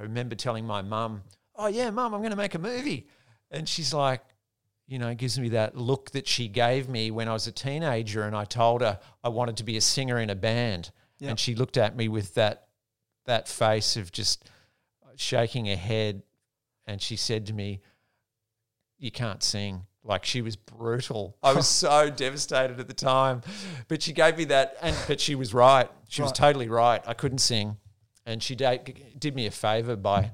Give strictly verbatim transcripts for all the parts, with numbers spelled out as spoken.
I remember telling my mum, oh, yeah, mum, I'm going to make a movie. And she's like, you know, gives me that look that she gave me when I was a teenager and I told her I wanted to be a singer in a band. Yep. And she looked at me with that that face of just shaking her head and she said to me, you can't sing. Like, she was brutal. I was so devastated at the time. But she gave me that, and but she was right. She right. was totally right. I couldn't sing. And she did me a favour by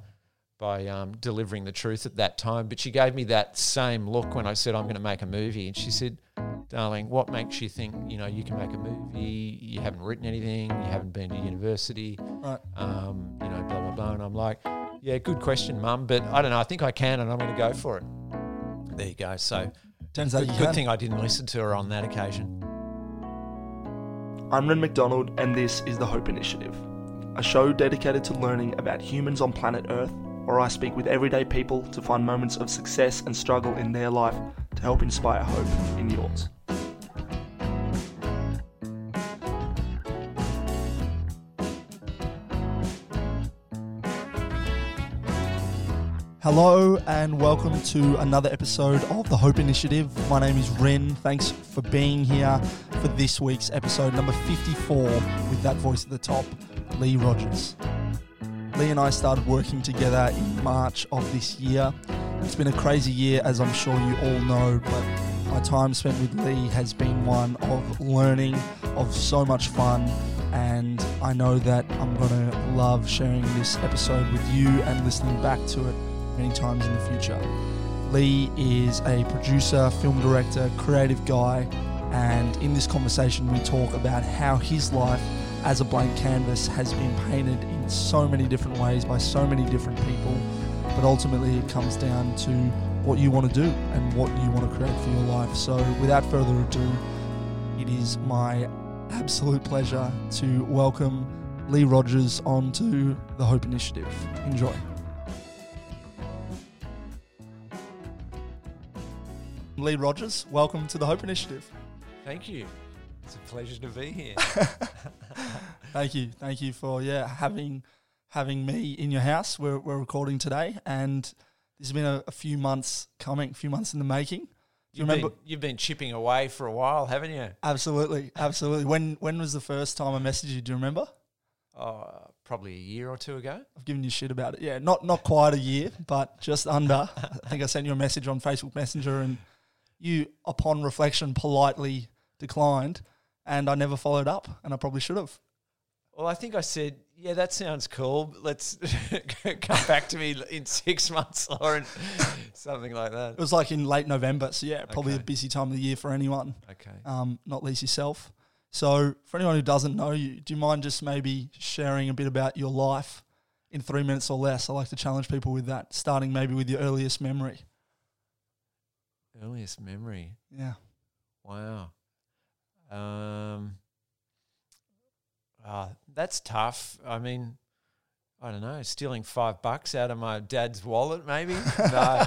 by um, delivering the truth at that time. But she gave me that same look when I said, I'm going to make a movie. And she said, darling, what makes you think, you know, you can make a movie? You haven't written anything. You haven't been to university. Right. Um, you know, blah, blah, blah. And I'm like, yeah, good question, Mum. But I don't know. I think I can, and I'm going to go for it. There you go. So, turns out good, you good thing I didn't listen to her on that occasion. I'm Ren MacDonald, and this is The Hope Initiative, a show dedicated to learning about humans on planet Earth, where I speak with everyday people to find moments of success and struggle in their life to help inspire hope in yours. Hello and welcome to another episode of The Hope Initiative. My name is Ren. Thanks for being here for this week's episode, number fifty-four, with that voice at the top, Lee Rogers. Lee and I started working together in March of this year. It's been a crazy year, as I'm sure you all know, but my time spent with Lee has been one of learning, of so much fun, and I know that I'm going to love sharing this episode with you and listening back to it many times in the future. Lee is a producer, film director, creative guy, and in this conversation we talk about how his life as a blank canvas has been painted in so many different ways by so many different people, but ultimately it comes down to what you want to do and what you want to create for your life. So without further ado, it is my absolute pleasure to welcome Lee Rogers onto The Hope Initiative. Enjoy. Lee Rogers, welcome to The Hope Initiative. Thank you. It's a pleasure to be here. Thank you. Thank you for yeah having having me in your house. We're we're recording today, and this has been a, a few months coming, a few months in the making. Do you you've remember been, you've been chipping away for a while, haven't you? Absolutely, absolutely. when when was the first time I messaged you? Do you remember? Oh, probably a year or two ago. I've given you shit about it. Yeah, not not quite a year, but just under. I think I sent you a message on Facebook Messenger and you, upon reflection, politely declined, and I never followed up, and I probably should have. Well, I think I said, yeah, that sounds cool, but let's come back to me in six months or in something like that. It was like in late November, so yeah, probably okay. a busy time of the year for anyone, okay, um, not least yourself. So for anyone who doesn't know you, do you mind just maybe sharing a bit about your life in three minutes or less? I like to challenge people with that, starting maybe with your earliest memory. Earliest memory. Yeah. Wow. Um. Uh, that's tough. I mean, I don't know, stealing five bucks out of my dad's wallet maybe? no,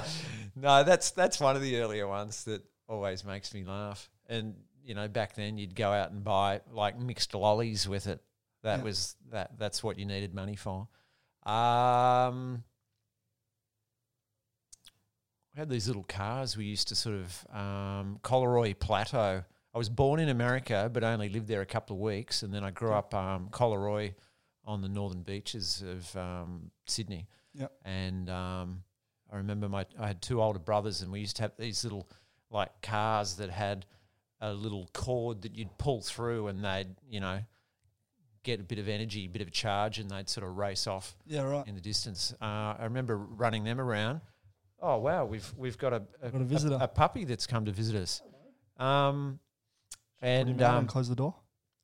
no, that's that's one of the earlier ones that always makes me laugh. And, you know, back then you'd go out and buy like mixed lollies with it. That yeah. was that. That's what you needed money for. Um. Had these little cars we used to sort of um, Collaroy Plateau. I was born in America, but I only lived there a couple of weeks, and then I grew up um, Collaroy on the northern beaches of um, Sydney. Yep. And um, I remember my I had two older brothers, and we used to have these little like cars that had a little cord that you'd pull through, and they'd you know get a bit of energy, a bit of a charge, and they'd sort of race off. Yeah, right. In the distance. Uh, I remember running them around. Oh wow, we've we've got a a, got a visitor, a, a puppy that's come to visit us. Um, and um, close the door.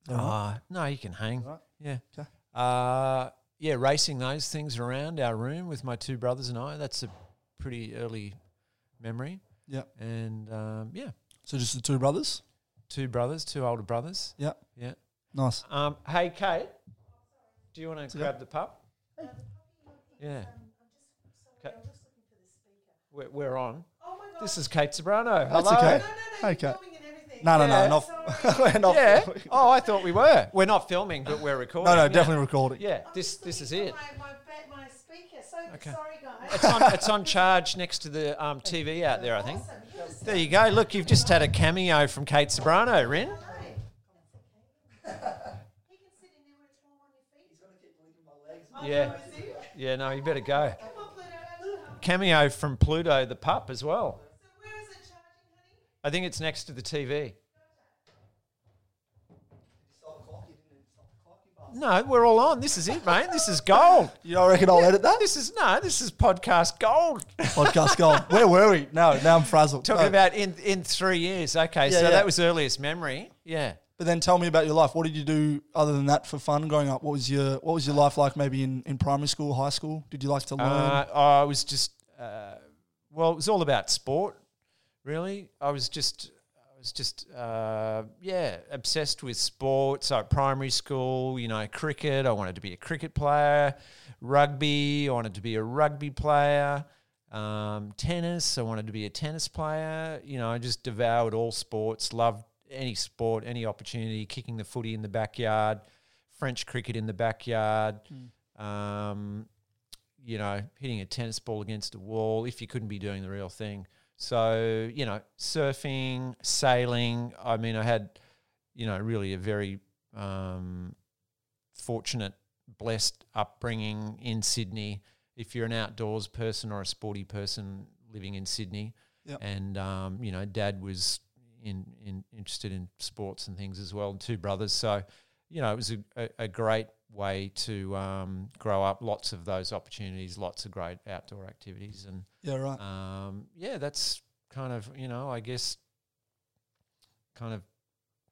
Ah, uh, no, you can hang. Right. Yeah, okay. Uh, yeah, racing those things around our room with my two brothers and I. That's a pretty early memory. Yeah, and um, yeah. So just the two brothers, two brothers, two older brothers. Yeah, yeah, nice. Um, hey Kate, do you want to grab yeah. the pup? Yeah. yeah. Okay. We're, we're on. Oh my God. This is Kate Sobrano. Hello. That's okay. No, no, no. You're okay. Filming and everything. No, no, yeah. no. Not, we're not yeah. filming. Oh, I thought we were. We're not filming, but we're recording. No, no, yeah. definitely recording. Yeah, oh, this this is it. My, my, my speaker. So okay. sorry, guys. It's on, it's on charge next to the um, T V out there, I think. Awesome. There you go. Look, you've just had a cameo from Kate Sobrano, Ren. Yeah, yeah. No, you better go. Cameo from Pluto the pup as well. So where is it charging, honey? I think it's next to the T V. No, we're all on. This is it, mate. This is gold. You don't reckon I'll edit that? This is no. This is podcast gold. Podcast gold. Where were we? No, now I'm frazzled. Talking no. about in in three years. Okay, yeah, so yeah. that was earliest memory. Yeah. But then tell me about your life. What did you do other than that for fun growing up? What was your What was your life like? Maybe in, in primary school, high school. Did you like to learn? Uh, I was just uh, well, it was all about sport, really. I was just I was just uh, yeah obsessed with sports. So primary school, you know, cricket. I wanted to be a cricket player. Rugby. I wanted to be a rugby player. Um, tennis. I wanted to be a tennis player. You know, I just devoured all sports. Loved any sport, any opportunity, kicking the footy in the backyard, French cricket in the backyard, mm. um, you know, hitting a tennis ball against a wall if you couldn't be doing the real thing. So, you know, surfing, sailing. I mean, I had, you know, really a very um, fortunate, blessed upbringing in Sydney. If you're an outdoors person or a sporty person living in Sydney, yep. and, um, you know, Dad was In, in interested in sports and things as well, and two brothers. So, you know, it was a, a, a great way to um, grow up. Lots of those opportunities, lots of great outdoor activities, and yeah, right. Um, yeah, that's kind of you know, I guess, kind of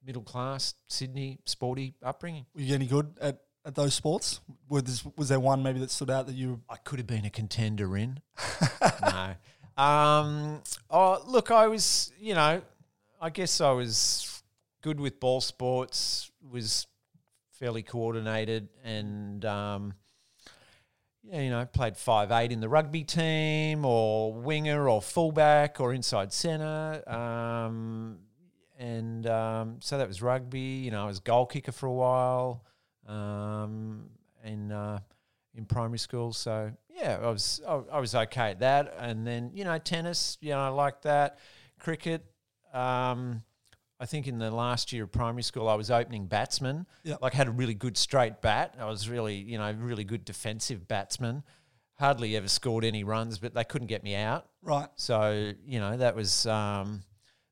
middle class Sydney sporty upbringing. Were you any good at? At those sports? Was, was there one maybe that stood out that you... I could have been a contender in. no. Um, oh, look, I was, you know, I guess I was good with ball sports, was fairly coordinated and, um, yeah, you know, played five eight in the rugby team or winger or fullback or inside centre. Um, and um, so that was rugby. You know, I was goal kicker for a while um, in, uh, in primary school. So, yeah, I was I, I was okay at that. And then, you know, tennis, you know, I liked that. Cricket. Um, I think in the last year of primary school, I was opening batsman. Yep. Like, had a really good straight bat. I was really, you know, really good defensive batsman. Hardly ever scored any runs, but they couldn't get me out. Right. So, you know, that was um,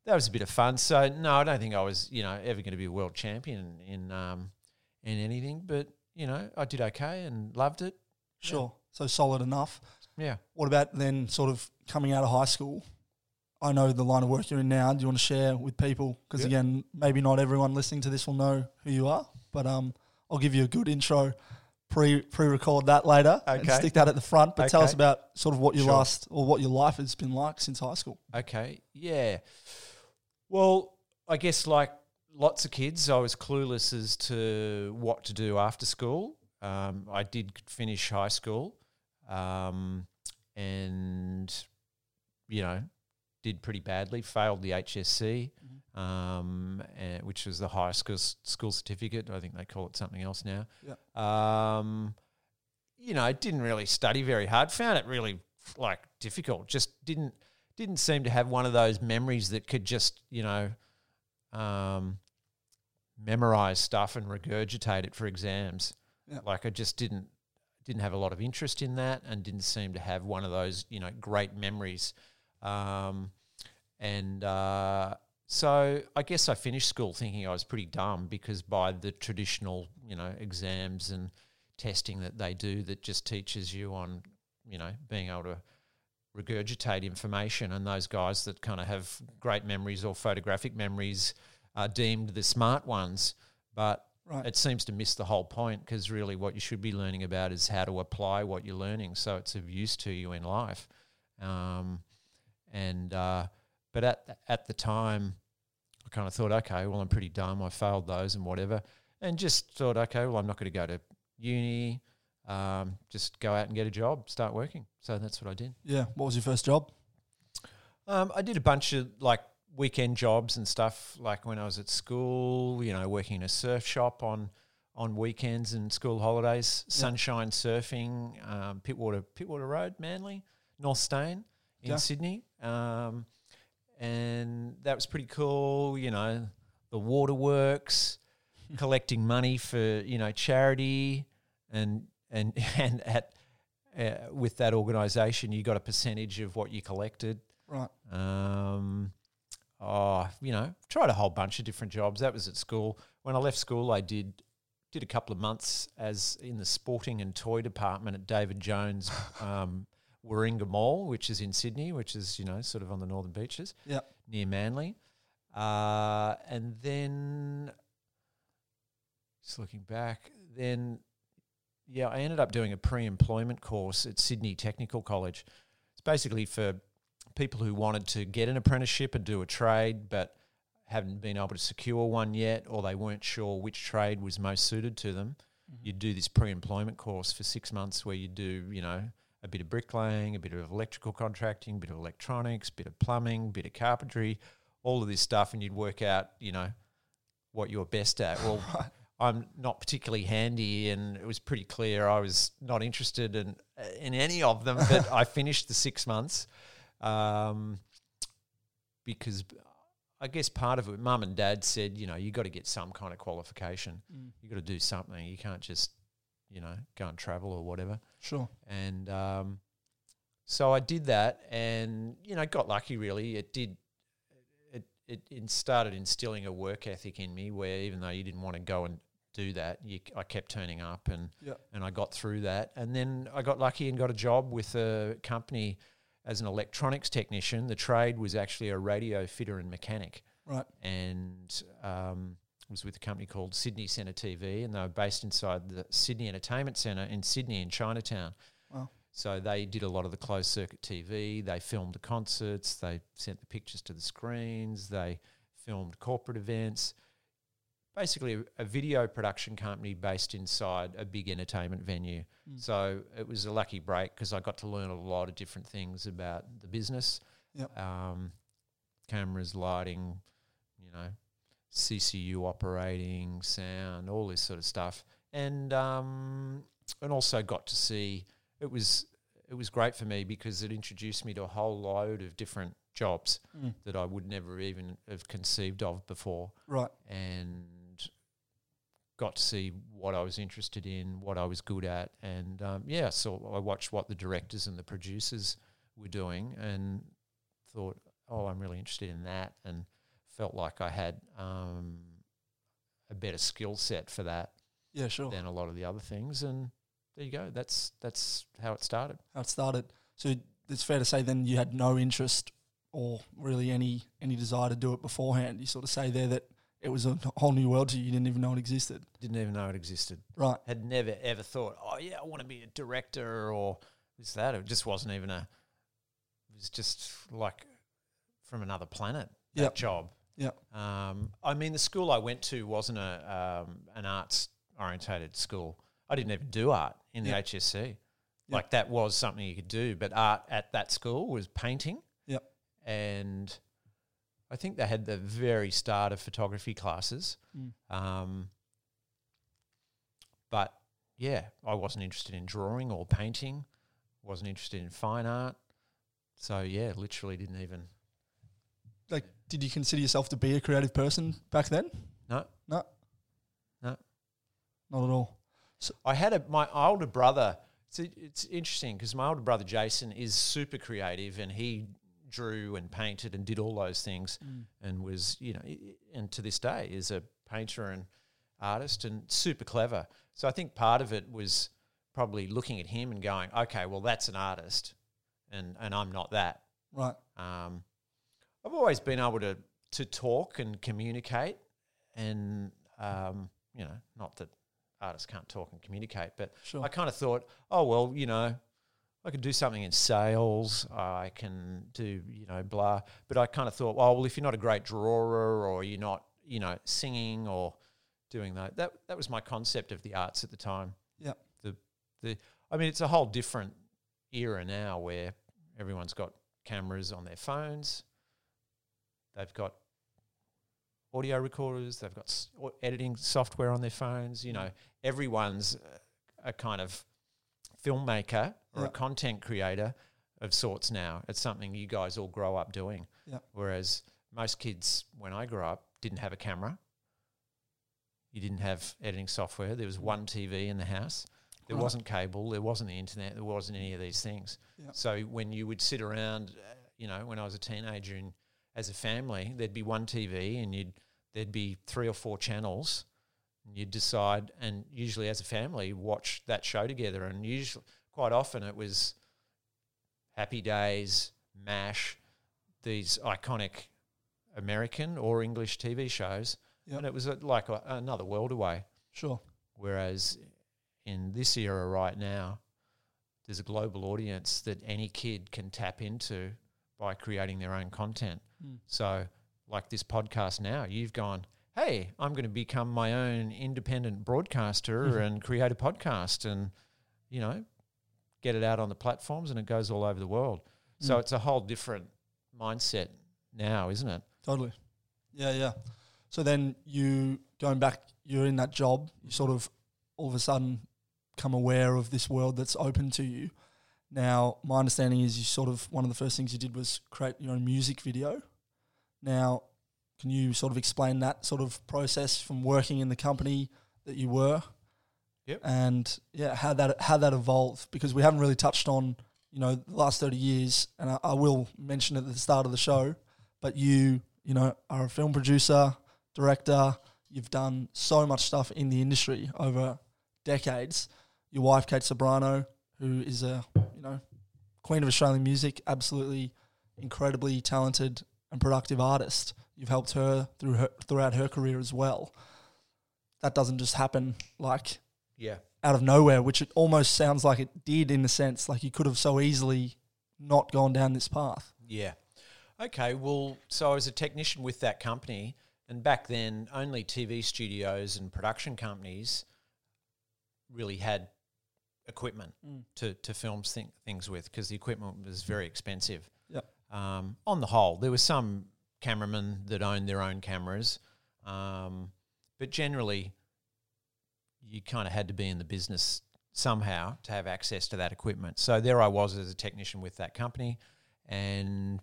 that was a bit of fun. So, no, I don't think I was, you know, ever going to be a world champion in um, in anything. But, you know, I did okay and loved it. Sure. Yeah. So solid enough. Yeah. What about then sort of coming out of high school? I know the line of work you're in now. Do you want to share with people? Because, yep. again, maybe not everyone listening to this will know who you are, but um, I'll give you a good intro, pre, pre-record that later okay. and stick that at the front. But okay. tell us about sort of what your sure. last or what your life has been like since high school. Okay, yeah. Well, I guess like lots of kids, I was clueless as to what to do after school. Um, I did finish high school um, and, you know, did pretty badly, failed the H S C, mm-hmm. um, and, which was the high school, school certificate. I think they call it something else now. Yep. Um, you know, I didn't really study very hard. Found it really, like, difficult. Just didn't didn't seem to have one of those memories that could just, you know, um, memorize stuff and regurgitate it for exams. Yep. Like, I just didn't didn't have a lot of interest in that and didn't seem to have one of those, you know, great memories. Um, and uh, so I guess I finished school thinking I was pretty dumb because by the traditional, you know, exams and testing that they do that just teaches you on, you know, being able to regurgitate information, and those guys that kind of have great memories or photographic memories are deemed the smart ones, but right. it seems to miss the whole point because really what you should be learning about is how to apply what you're learning so it's of use to you in life. Um And uh, but at th- at the time, I kind of thought, okay, well, I'm pretty dumb. I failed those and whatever, and just thought, okay, well, I'm not going to go to uni. Um, just go out and get a job, start working. So that's what I did. Yeah. What was your first job? Um, I did a bunch of like weekend jobs and stuff. Like when I was at school, you know, working in a surf shop on on weekends and school holidays, yep. Sunshine surfing, um, Pittwater Pittwater Road, Manly, North Stane in yeah. Sydney. Um, and that was pretty cool, you know, the waterworks, collecting money for, you know, charity and and and at uh, with that organisation you got a percentage of what you collected. Right. Um, oh, you know, tried a whole bunch of different jobs. That was at school. When I left school I did did a couple of months as in the sporting and toy department at David Jones, um, Warringah Mall, which is in Sydney, which is, you know, sort of on the northern beaches, yep. near Manly. Uh, and then, just looking back, then, yeah, I ended up doing a pre-employment course at Sydney Technical College. It's basically for people who wanted to get an apprenticeship and do a trade but hadn't been able to secure one yet, or they weren't sure which trade was most suited to them. Mm-hmm. You'd do this pre-employment course for six months where you do, you know, a bit of bricklaying, a bit of electrical contracting, a bit of electronics, a bit of plumbing, a bit of carpentry, all of this stuff, and you'd work out, you know, what you're best at. Well, right. I'm not particularly handy, and it was pretty clear I was not interested in, in any of them, but I finished the six months um, because – I guess part of it, Mum and Dad said, you know, you got to get some kind of qualification. Mm. You got to do something. You can't just, you know, go and travel or whatever. Sure. And um, so I did that, and you know, got lucky. Really, it did. It, it it started instilling a work ethic in me, where even though you didn't want to go and do that, you, I kept turning up, and yep. and I got through that, and then I got lucky and got a job with a company. As an electronics technician, the trade was actually a radio fitter and mechanic. Right. And um, it was with a company called Sydney Centre T V, and they were based inside the Sydney Entertainment Centre in Sydney in Chinatown. Wow. So they did a lot of the closed-circuit T V. They filmed the concerts. They sent the pictures to the screens. They filmed corporate events. Basically a, a video production company based inside a big entertainment venue. Mm. So it was a lucky break because I got to learn a lot of different things about the business, yep. um, cameras, lighting, you know, C C U operating, sound, all this sort of stuff. And um, and also got to see – it was it was great for me because it introduced me to a whole load of different jobs mm. that I would never even have conceived of before. Right. And – got to see what I was interested in, what I was good at, and um, yeah, so I watched what the directors and the producers were doing and thought, oh, I'm really interested in that, and felt like I had um, a better skill set for that yeah, sure. than a lot of the other things, and there you go. That's that's how it started. How it started. So it's fair to say then you had no interest or really any, any desire to do it beforehand. You sort of say there that it was a whole new world to you. You didn't even know it existed. Didn't even know it existed. Right. Had never, ever thought, oh, yeah, I want to be a director or this, that. It just wasn't even a – it was just like from another planet, that yep. job. Yeah. Um, I mean, the school I went to wasn't a um, an arts-orientated school. I didn't even do art in yep. the H S C. Yep. Like that was something you could do, but art at that school was painting. Yep. And – I think they had the very start of photography classes. Mm. Um, but, yeah, I wasn't interested in drawing or painting, wasn't interested in fine art. So, yeah, literally didn't even. Like, did you consider yourself to be a creative person back then? No. No. No. Not at all. So I had a, my older brother, it's, it's interesting because my older brother Jason is super creative and he drew and painted and did all those things mm. and was, you know, and to this day is a painter and artist and super clever. So I think part of it was probably looking at him and going, okay, well, that's an artist and, and I'm not that. Right. Um, I've always been able to, to talk and communicate and, um, you know, not that artists can't talk and communicate, but sure. I kind of thought, oh, well, you know, I could do something in sales, I can do, you know, blah. But I kind of thought, well, well, if you're not a great drawer or you're not, you know, singing or doing that, that, that was my concept of the arts at the time. Yeah. The the I mean, it's a whole different era now where everyone's got cameras on their phones. They've got audio recorders, they've got editing software on their phones. You know, everyone's a kind of filmmaker or yeah. a content creator of sorts now. It's something you guys all grow up doing. Yeah. Whereas most kids, when I grew up, didn't have a camera. You didn't have editing software. There was one T V in the house. There right. wasn't cable. There wasn't the internet. There wasn't any of these things. Yeah. So when you would sit around, uh, you know, when I was a teenager and as a family, there'd be one T V and you'd there'd be three or four channels. And you'd decide and usually as a family watch that show together. And usually, quite often it was Happy Days, MASH, these iconic American or English T V shows. Yep. And it was a, like a, another world away. Sure. Whereas in this era right now, there's a global audience that any kid can tap into by creating their own content. Mm. So like this podcast now, you've gone, hey, I'm going to become my own independent broadcaster mm-hmm. and create a podcast and, you know, get it out on the platforms and it goes all over the world. Mm. So it's a whole different mindset now, isn't it? Totally. Yeah, yeah. So then you, going back, you're in that job, you sort of all of a sudden become aware of this world that's open to you. Now, my understanding is you sort of, one of the first things you did was create your own music video. Now, can you sort of explain that sort of process from working in the company that you were? Yep. And yeah, how that how that evolved? Because we haven't really touched on, you know, the last thirty years, and I, I will mention it at the start of the show, but you, you know, are a film producer, director, you've done so much stuff in the industry over decades. Your wife, Kate Sobrano, who is a, you know, queen of Australian music, absolutely incredibly talented and productive artist. You've helped her through her, throughout her career as well. That doesn't just happen like yeah. out of nowhere, which it almost sounds like it did in a sense, like you could have so easily not gone down this path. Yeah. Okay, well, so I was a technician with that company, and back then only T V studios and production companies really had equipment mm. to, to film thing, things with, because the equipment was very expensive. Yep. Um, on the whole, there were some cameramen that owned their own cameras, um, but generally you kind of had to be in the business somehow to have access to that equipment. So there I was as a technician with that company, and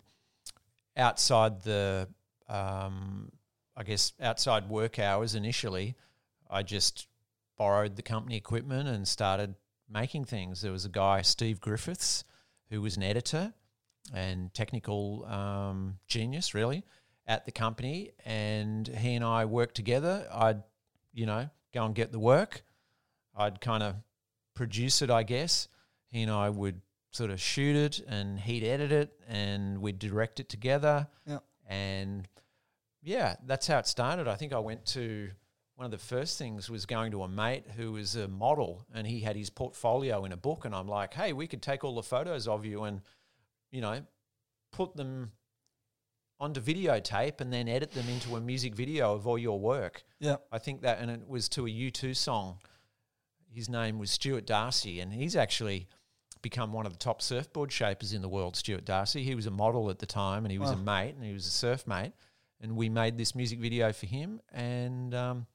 outside the, um, I guess, outside work hours initially, I just borrowed the company equipment and started making things. There was a guy, Steve Griffiths, who was an editor and technical um, genius, really, at the company. And he and I worked together. I'd, you know, go and get the work. I'd kind of produce it, I guess. He and I would sort of shoot it and he'd edit it and we'd direct it together. Yep. And, yeah, that's how it started. I think I went to... One of the first things was going to a mate who was a model, and he had his portfolio in a book, and I'm like, hey, we could take all the photos of you and, you know, put them onto videotape and then edit them into a music video of all your work. Yeah. I think that, and it was to a U two song. His name was Stuart Darcy, and he's actually become one of the top surfboard shapers in the world, Stuart Darcy. He was a model at the time, and he was wow. a mate, and he was a surf mate, and we made this music video for him, and... um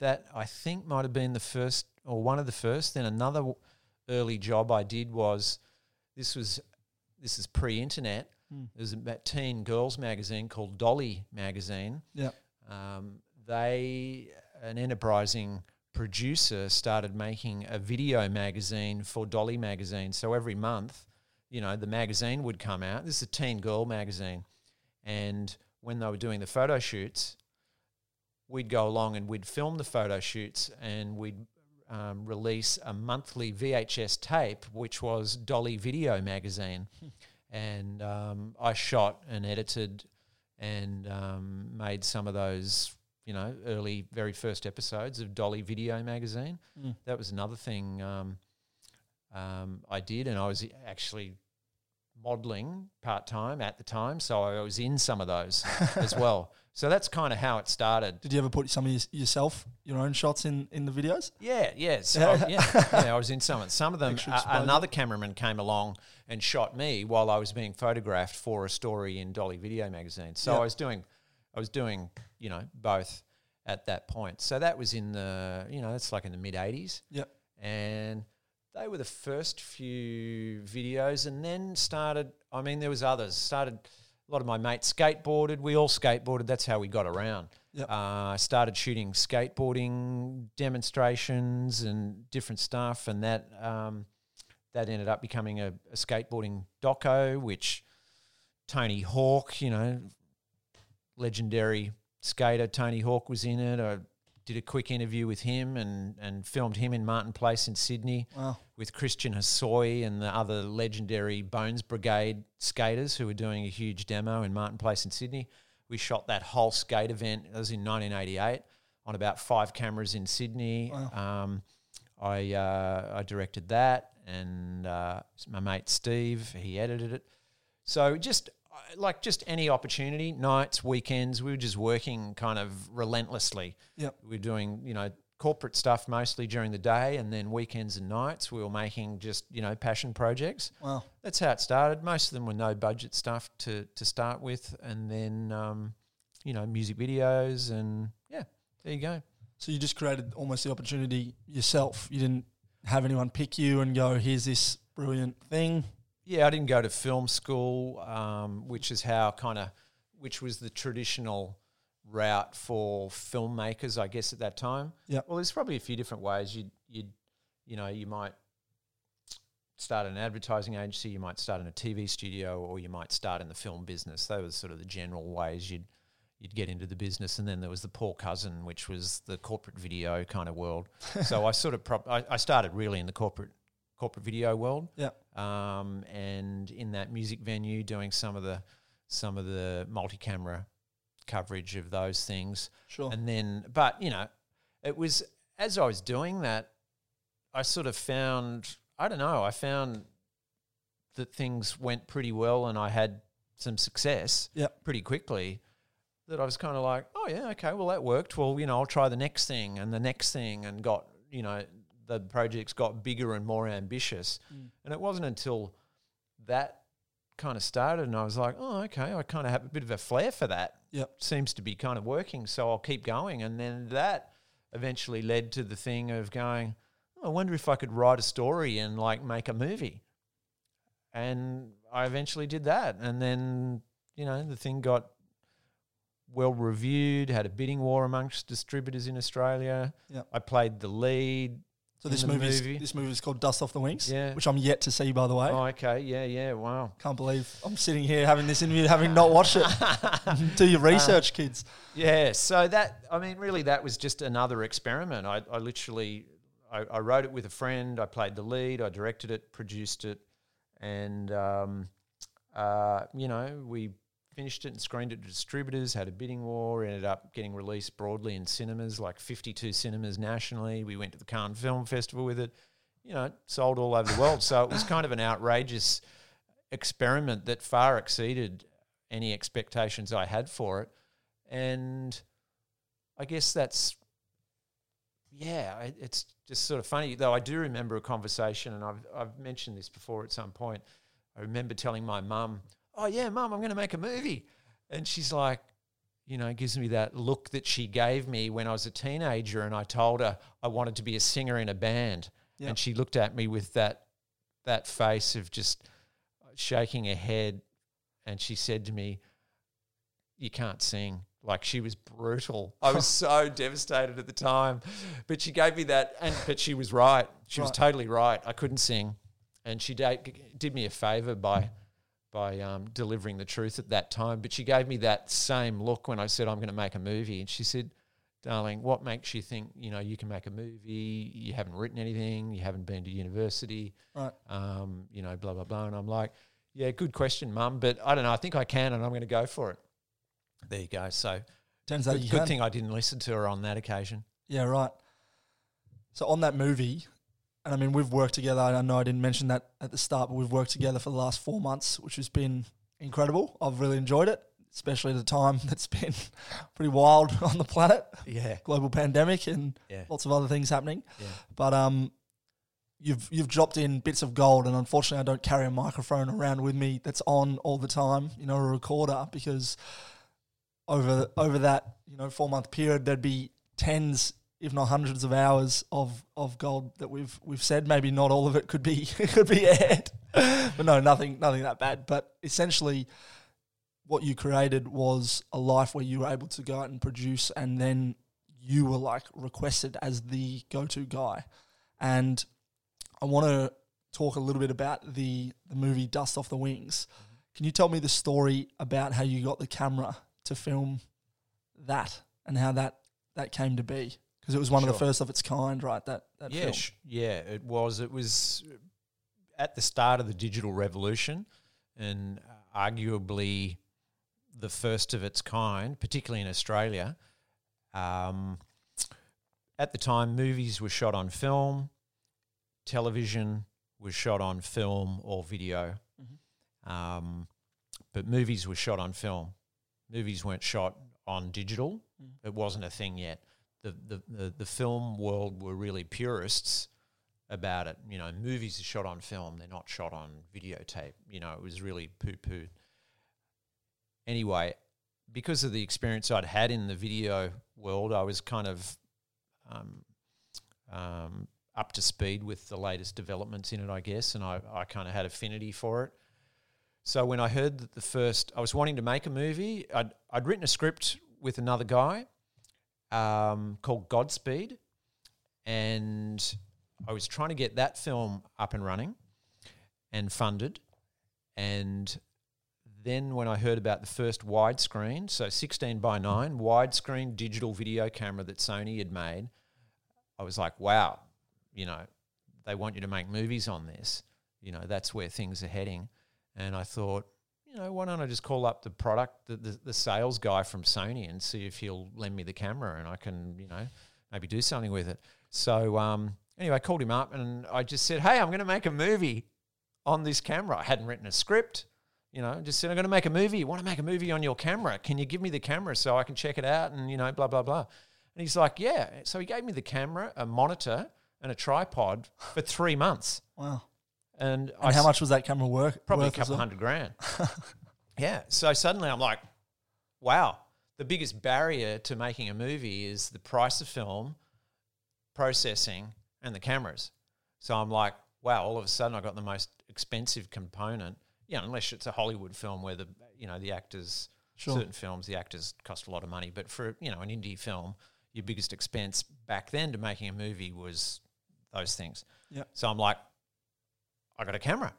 That I think might have been the first or one of the first. Then another w- early job I did was, this was this is pre-internet. Mm. There's a teen girls magazine called Dolly Magazine. Yeah, um, they, an enterprising producer, started making a video magazine for Dolly Magazine. So every month, you know, the magazine would come out. This is a teen girl magazine, and when they were doing the photo shoots, we'd go along and we'd film the photo shoots, and we'd um, release a monthly V H S tape, which was Dolly Video Magazine. And um, I shot and edited and um, made some of those, you know, early, very first episodes of Dolly Video Magazine. Mm. That was another thing um, um, I did, and I was actually modelling part-time at the time, so I was in some of those as well. So that's kind of how it started. Did you ever put some of your, yourself, your own shots in, in the videos? Yeah, yeah. So I, yeah, yeah, I was in some of them. Some of them, uh, another cameraman came along and shot me while I was being photographed for a story in Dolly Video Magazine. So yep. I was doing I was doing, you know, both at that point. So that was in the, you know, that's like in the mid eighties. Yep. And they were the first few videos, and then started, I mean, there was others. Started, a lot of my mates skateboarded. We all skateboarded. That's how we got around. Yep. Uh, I started shooting skateboarding demonstrations and different stuff, and that um, that ended up becoming a, a skateboarding doco, which Tony Hawk, you know, legendary skater Tony Hawk was in it. I did a quick interview with him and, and filmed him in Martin Place in Sydney. Wow. With Christian Hosoi and the other legendary Bones Brigade skaters who were doing a huge demo in Martin Place in Sydney. We shot that whole skate event. It was in nineteen eighty-eight on about five cameras in Sydney. Wow. Um, I uh, I directed that, and uh, my mate Steve, he edited it. So just like just any opportunity, nights, weekends, we were just working kind of relentlessly. Yep. We were doing, you know, corporate stuff mostly during the day, and then weekends and nights we were making just, you know, passion projects. Wow. That's how it started. Most of them were no budget stuff to to start with, and then um, you know, music videos, and yeah, there you go. So you just created almost the opportunity yourself. You didn't have anyone pick you and go, here's this brilliant thing. Yeah, I didn't go to film school, um, which is how kind of which was the traditional route for filmmakers, I guess, at that time. Yeah. Well, there's probably a few different ways. You'd, you'd, you know, you might start an advertising agency, you might start in a T V studio, or you might start in the film business. Those were sort of the general ways you'd you'd get into the business. And then there was the poor cousin, which was the corporate video kind of world. So I sort of pro- I, I started really in the corporate corporate video world. Yeah. Um, and in that music venue, doing some of the some of the multi-camera coverage of those things. Sure. And then, but you know, it was as I was doing that, I sort of found, I don't know, I found that things went pretty well and I had some success. Yep. Pretty quickly, that I was kind of like, oh yeah, okay, well that worked. Well, you know, I'll try the next thing and the next thing, and got, you know, the projects got bigger and more ambitious. Mm. And it wasn't until that kind of started and I was like, oh, okay, I kind of have a bit of a flair for that. Yep. Seems to be kind of working, so I'll keep going. And then that eventually led to the thing of going, oh, I wonder if I could write a story and like make a movie. And I eventually did that. And then, you know, the thing got well reviewed, had a bidding war amongst distributors in Australia. Yep. I played the lead. So this movie, movie. Is, this movie is called Dust Off the Wings, yeah. Which I'm yet to see, by the way. Oh, okay. Yeah, yeah. Wow. Can't believe I'm sitting here having this interview, having not watched it. Do your research, um, kids. Yeah. So that, I mean, really that was just another experiment. I, I literally, I, I wrote it with a friend. I played the lead. I directed it, produced it. And, um, uh, you know, we finished it and screened it to distributors, had a bidding war, ended up getting released broadly in cinemas, like fifty-two cinemas nationally. We went to the Cannes Film Festival with it. You know, it sold all over the world. So it was kind of an outrageous experiment that far exceeded any expectations I had for it. And I guess that's, yeah, it, it's just sort of funny. Though I do remember a conversation, and I've, I've mentioned this before at some point. I remember telling my mum, oh, yeah, Mum, I'm going to make a movie. And she's like, you know, gives me that look that she gave me when I was a teenager and I told her I wanted to be a singer in a band. Yep. And she looked at me with that that face of just shaking her head, and she said to me, you can't sing. Like, she was brutal. I was so devastated at the time. But she gave me that, and but she was right. She right. was totally right. I couldn't sing. And she did me a favour by... by um, delivering the truth at that time. But she gave me that same look when I said, I'm going to make a movie. And she said, darling, what makes you think, you know, you can make a movie? You haven't written anything. You haven't been to university. Right. Um, you know, blah, blah, blah. And I'm like, yeah, good question, Mum. But I don't know. I think I can, and I'm going to go for it. There you go. So turns out good, good thing I didn't listen to her on that occasion. Yeah, right. So on that movie... And I mean, we've worked together. I know I didn't mention that at the start, but we've worked together for the last four months, which has been incredible. I've really enjoyed it, especially at a time that's been pretty wild on the planet. Yeah. Global pandemic and yeah. lots of other things happening. Yeah. But um, you've you've dropped in bits of gold, and unfortunately I don't carry a microphone around with me that's on all the time, you know, a recorder, because over over that, you know, four month period, there'd be tens, if not hundreds, of hours of, of gold that we've we've said. Maybe not all of it could be could be aired, but no, nothing nothing that bad. But essentially, what you created was a life where you were able to go out and produce, and then you were like requested as the go-to guy. And I want to talk a little bit about the, the movie Dust Off the Wings. Can you tell me the story about how you got the camera to film that and how that, that came to be? Because it was one sure. of the first of its kind, right, that, that yeah, film? Sh- yeah, it was. It was at the start of the digital revolution and arguably the first of its kind, particularly in Australia. Um, at the time, movies were shot on film, television was shot on film or video, mm-hmm. um, but movies were shot on film. Movies weren't shot on digital. Mm. It wasn't a thing yet. The, the the the film world were really purists about it. You know, movies are shot on film; they're not shot on videotape. You know, it was really poo-pooed. Anyway, because of the experience I'd had in the video world, I was kind of um, um, up to speed with the latest developments in it, I guess, and I, I kind of had affinity for it. So when I heard that the first, I was wanting to make a movie, I'd, I'd written a script with another guy um, called Godspeed, and I was trying to get that film up and running and funded. And then when I heard about the first widescreen, so sixteen by nine, widescreen digital video camera that Sony had made, I was like, wow, you know, they want you to make movies on this. You know, that's where things are heading. And I thought, you know, why don't I just call up the product, the, the, the sales guy from Sony and see if he'll lend me the camera and I can, you know, maybe do something with it. So um, anyway, I called him up and I just said, hey, I'm going to make a movie on this camera. I hadn't written a script. You know, just said, I'm going to make a movie. I want to make a movie on your camera. Can you give me the camera so I can check it out and, you know, blah, blah, blah. And he's like, yeah. So he gave me the camera, a monitor and a tripod for three months. Wow. And, and I how s- much was that camera worth? Probably worth a couple hundred grand. Yeah. So suddenly I'm like, wow, the biggest barrier to making a movie is the price of film, processing and the cameras. So I'm like, wow, all of a sudden I got the most expensive component. Yeah, unless it's a Hollywood film where the you know the actors sure. certain films the actors cost a lot of money, but for you know an indie film, your biggest expense back then to making a movie was those things. Yeah. So I'm like, I got a camera,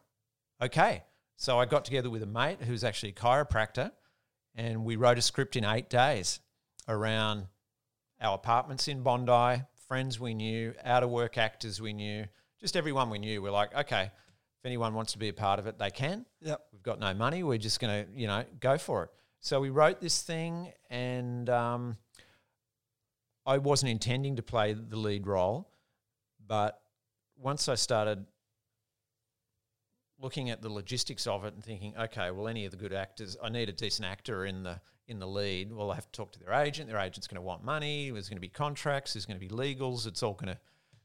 okay. So I got together with a mate who's actually a chiropractor, and we wrote a script in eight days around our apartments in Bondi, friends we knew, out of work actors we knew, just everyone we knew. We're like, okay. If anyone wants to be a part of it, they can. Yep. We've got no money. We're just going to, you know, go for it. So we wrote this thing and um, I wasn't intending to play the lead role, but once I started looking at the logistics of it and thinking, okay, well, any of the good actors, I need a decent actor in the in the lead. Well, I have to talk to their agent. Their agent's going to want money. There's going to be contracts. There's going to be legals. It's all going to,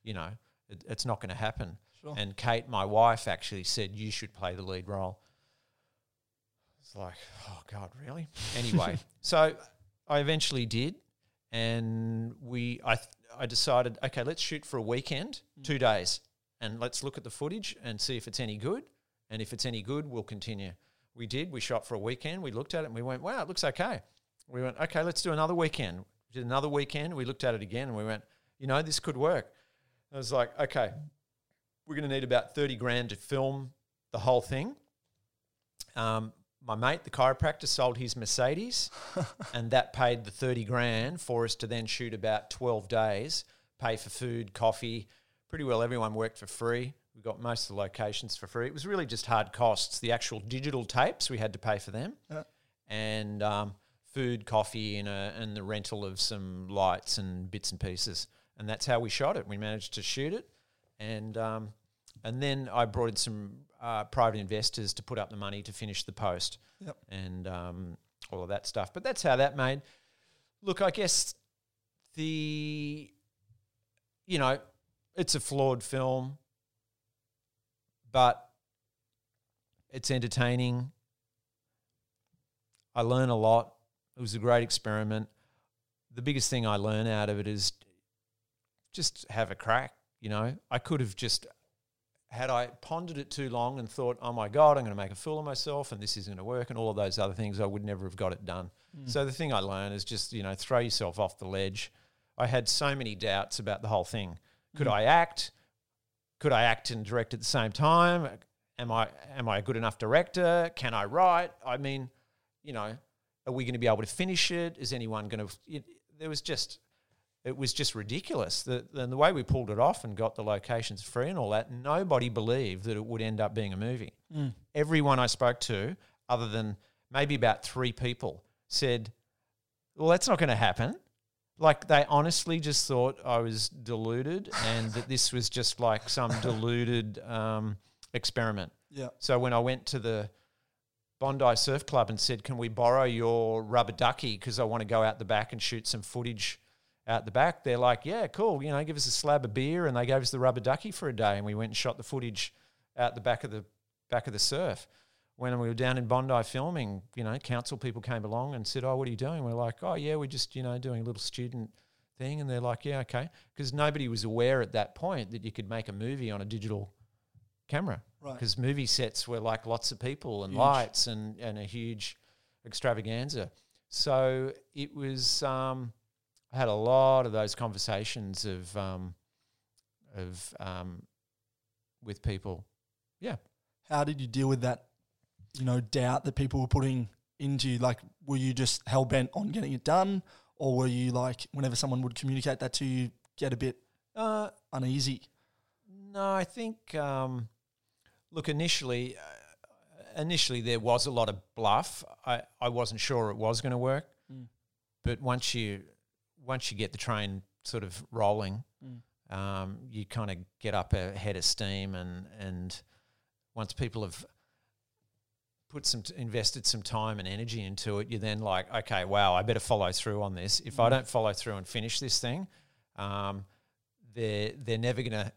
you know, it, it's not going to happen. And Kate, my wife, actually said, you should play the lead role. It's like, oh, God, really? Anyway, so I eventually did, and we, I th- I decided, okay, let's shoot for a weekend, two days, and let's look at the footage and see if it's any good, and if it's any good, we'll continue. We did. We shot for a weekend. We looked at it, and we went, wow, it looks okay. We went, okay, let's do another weekend. We did another weekend. We looked at it again, and we went, you know, this could work. I was like, okay. We're going to need about thirty grand to film the whole thing. Um, my mate, the chiropractor, sold his Mercedes and that paid the thirty grand for us to then shoot about twelve days, pay for food, coffee. Pretty well everyone worked for free. We got most of the locations for free. It was really just hard costs. The actual digital tapes, we had to pay for them. Yeah. And um, food, coffee, and, a, and the rental of some lights and bits and pieces. And that's how we shot it. We managed to shoot it. And um, and then I brought in some uh, private investors to put up the money to finish the post. Yep. And um, all of that stuff. But that's how that made. Look, I guess the, you know, it's a flawed film, but it's entertaining. I learn a lot. It was a great experiment. The biggest thing I learned out of it is just have a crack, you know. I could have just, had I pondered it too long and thought, oh my God, I'm going to make a fool of myself and this isn't going to work and all of those other things, I would never have got it done. Mm. So the thing I learned is just, you know, throw yourself off the ledge. I had so many doubts about the whole thing. Could mm. I act? Could I act and direct at the same time? Am I am I a good enough director? Can I write? I mean, you know, are we going to be able to finish it? Is anyone going to – there was just – it was just ridiculous. The, and the way we pulled it off and got the locations free and all that, nobody believed that it would end up being a movie. Mm. Everyone I spoke to, other than maybe about three people, said, well, that's not going to happen. Like, they honestly just thought I was deluded and that this was just like some deluded um, experiment. Yeah. So when I went to the Bondi Surf Club and said, can we borrow your rubber ducky because I want to go out the back and shoot some footage out the back, they're like, yeah, cool, you know, give us a slab of beer, and they gave us the rubber ducky for a day and we went and shot the footage out the back of the back of the surf. When we were down in Bondi filming, you know, council people came along and said, oh, what are you doing? We're like, oh, yeah, we're just, you know, doing a little student thing. And they're like, yeah, okay. Because nobody was aware at that point that you could make a movie on a digital camera. Right. Because movie sets were like lots of people and huge. lights and, and a huge extravaganza. So it was um, – I had a lot of those conversations of um, of um, with people. Yeah. How did you deal with that? You know, doubt that people were putting into you? Like, were you just hell-bent on getting it done, or were you like, whenever someone would communicate that to you, get a bit uh, uneasy? No, I think, um, look, initially, uh, initially there was a lot of bluff. I, I wasn't sure it was going to work, mm. but once you once you get the train sort of rolling, mm. um, you kind of get up a head of steam, and and once people have put some t- invested some time and energy into it, you're then like, okay, wow, I better follow through on this. If mm. I don't follow through and finish this thing, um, they're they're never going to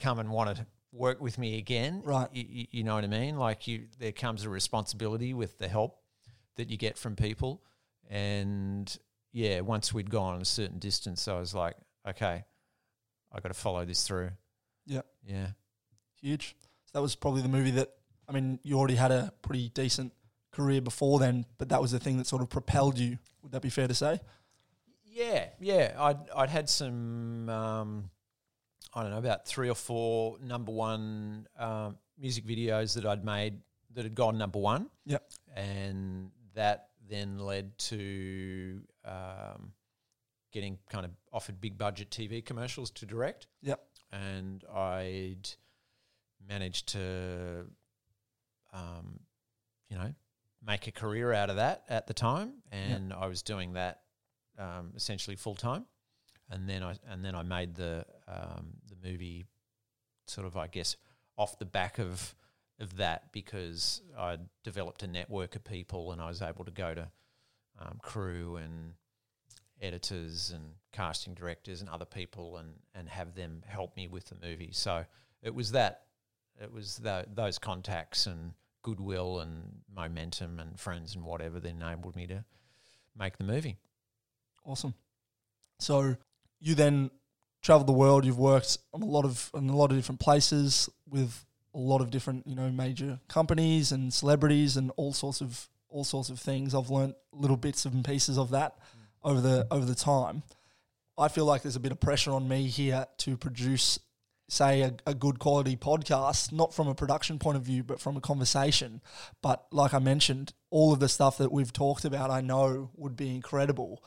come and want to work with me again. Right? You, you, you know what I mean? Like, you, there comes a responsibility with the help that you get from people. And yeah, once we'd gone a certain distance, I was like, okay, I got to follow this through. Yeah, yeah, huge. So that was probably the movie that. I mean, you already had a pretty decent career before then, but that was the thing that sort of propelled you. Would that be fair to say? Yeah, yeah. I'd I'd had some, um, I don't know, about three or four number one um, music videos that I'd made that had gone number one. Yep. And that then led to um, getting kind of offered big budget T V commercials to direct. Yep. And I'd managed to... Um, you know, make a career out of that at the time, and yep. I was doing that um, essentially full time, and then I and then I made the um, the movie, sort of, I guess, off the back of of that, because I developed a network of people, and I was able to go to um, crew and editors and casting directors and other people, and and have them help me with the movie. So it was that. It was the, those contacts and goodwill and momentum and friends and whatever that enabled me to make the movie. Awesome. So you then traveled the world. You've worked on a lot of on a lot of different places with a lot of different, you know, major companies and celebrities and all sorts of all sorts of things. I've learnt little bits and pieces of that mm. over the over the time. I feel like there's a bit of pressure on me here to produce, say, a, a good quality podcast, not from a production point of view, but from a conversation. But like I mentioned, all of the stuff that we've talked about, I know would be incredible.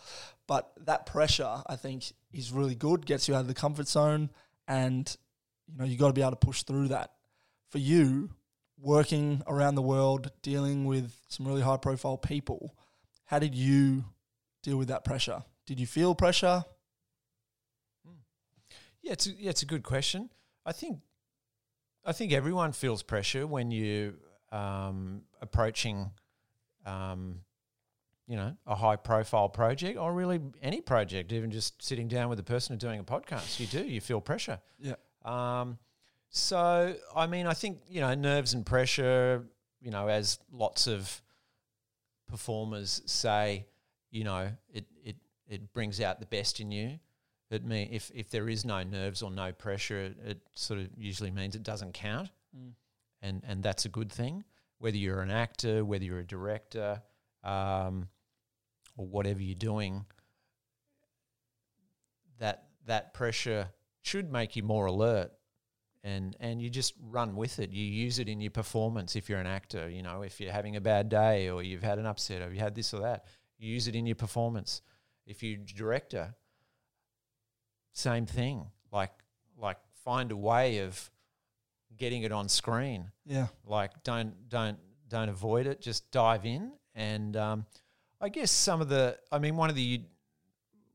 But that pressure, I think, is really good, gets you out of the comfort zone, and, you know, you got to be able to push through that. For you, working around the world, dealing with some really high-profile people, how did you deal with that pressure? Did you feel pressure? Yeah, it's a, yeah, it's a good question. I think I think everyone feels pressure when you um, approaching, um, you know, a high profile project, or really any project. Even just sitting down with a person and doing a podcast, you do you feel pressure. Yeah. Um. So I mean, I think, you know, nerves and pressure, you know, as lots of performers say, you know, it it it brings out the best in you. It mean if if there is no nerves or no pressure, it, it sort of usually means it doesn't count, mm. and and that's a good thing. Whether you're an actor, whether you're a director, um, or whatever you're doing, that that pressure should make you more alert. And and you just run with it. You use it in your performance if you're an actor. You know, if you're having a bad day or you've had an upset or you had this or that, you use it in your performance. If you're a director, same thing. Like like find a way of getting it on screen. Yeah. Like don't don't don't avoid it. Just dive in. And um, I guess some of the. I mean, one of the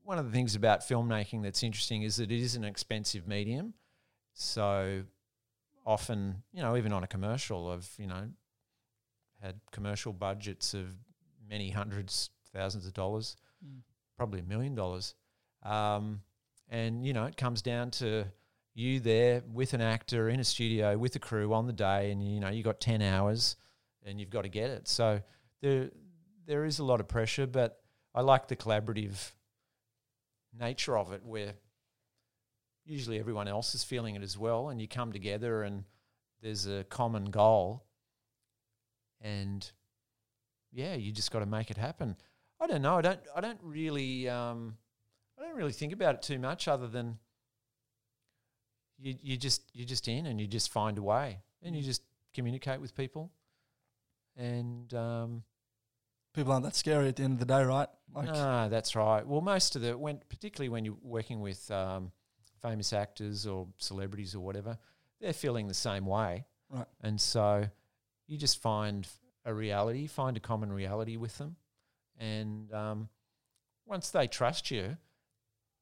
one of the things about filmmaking that's interesting is that it is an expensive medium. So often, you know, even on a commercial, I've, you know, had commercial budgets of many hundreds, thousands of dollars, mm. probably a million dollars. Um, and, you know, it comes down to you there with an actor in a studio with a crew on the day and, you know, you got ten hours and you've got to get it. So there there is a lot of pressure, but I like the collaborative nature of it where usually everyone else is feeling it as well, and you come together and there's a common goal and, yeah, you just got to make it happen. I don't know. I don't I don't really um, I don't really think about it too much other than you you just you're just in and you just find a way and you just communicate with people and um, – people aren't that scary at the end of the day, right? Like ah, that's right. Well, most of the – when particularly when you're working with um, – famous actors or celebrities or whatever, they're feeling the same way. Right. And so you just find a reality, find a common reality with them. And um, once they trust you,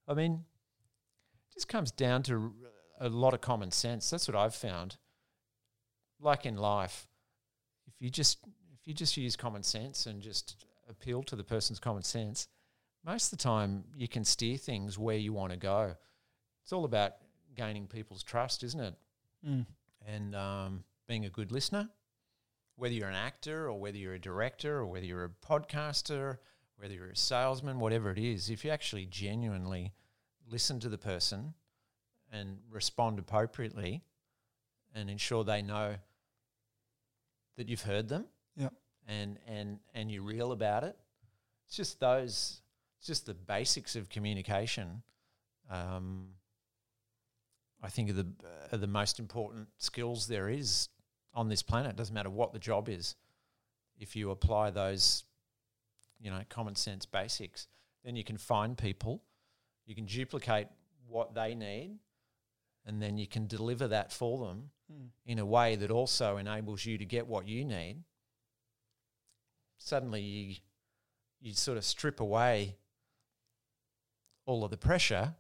I mean, it just comes down to a lot of common sense. That's what I've found. Like in life, if you just if you just use common sense and just appeal to the person's common sense, most of the time you can steer things where you want to go. It's all about gaining people's trust, isn't it? Mm. And um, being a good listener, whether you're an actor or whether you're a director or whether you're a podcaster, whether you're a salesman, whatever it is, if you actually genuinely listen to the person and respond appropriately and ensure they know that you've heard them, yep. and, and, and you're real about it, it's just those, it's just the basics of communication. Um, I think are the are the most important skills there is on this planet. It doesn't matter what the job is. If you apply those, you know, common sense basics, then you can find people, you can duplicate what they need, and then you can deliver that for them mm. in a way that also enables you to get what you need. Suddenly you, you sort of strip away all of the pressure.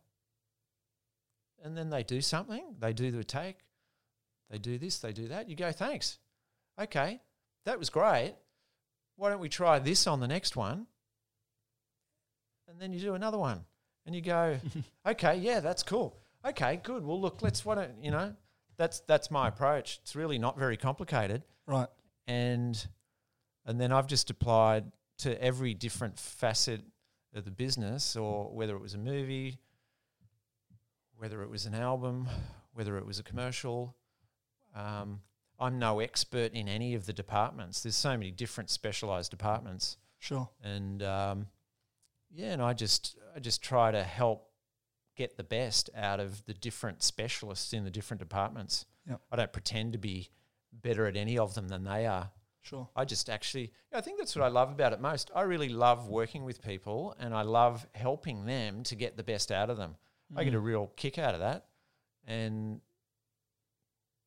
And then they do something, they do the take, they do this, they do that. You go, thanks. Okay, that was great. Why don't we try this on the next one? And then you do another one. And you go, okay, yeah, that's cool. Okay, good. Well, look, let's, why don't, you know, that's that's my approach. It's really not very complicated. Right. And and then I've just applied to every different facet of the business, or whether it was a movie, whether it was an album, whether it was a commercial. Um, I'm no expert in any of the departments. There's so many different specialised departments. Sure. And, um, yeah, and I just I just try to help get the best out of the different specialists in the different departments. Yep. I don't pretend to be better at any of them than they are. Sure. I just actually – I think that's what I love about it most. I really love working with people and I love helping them to get the best out of them. I get a real kick out of that, and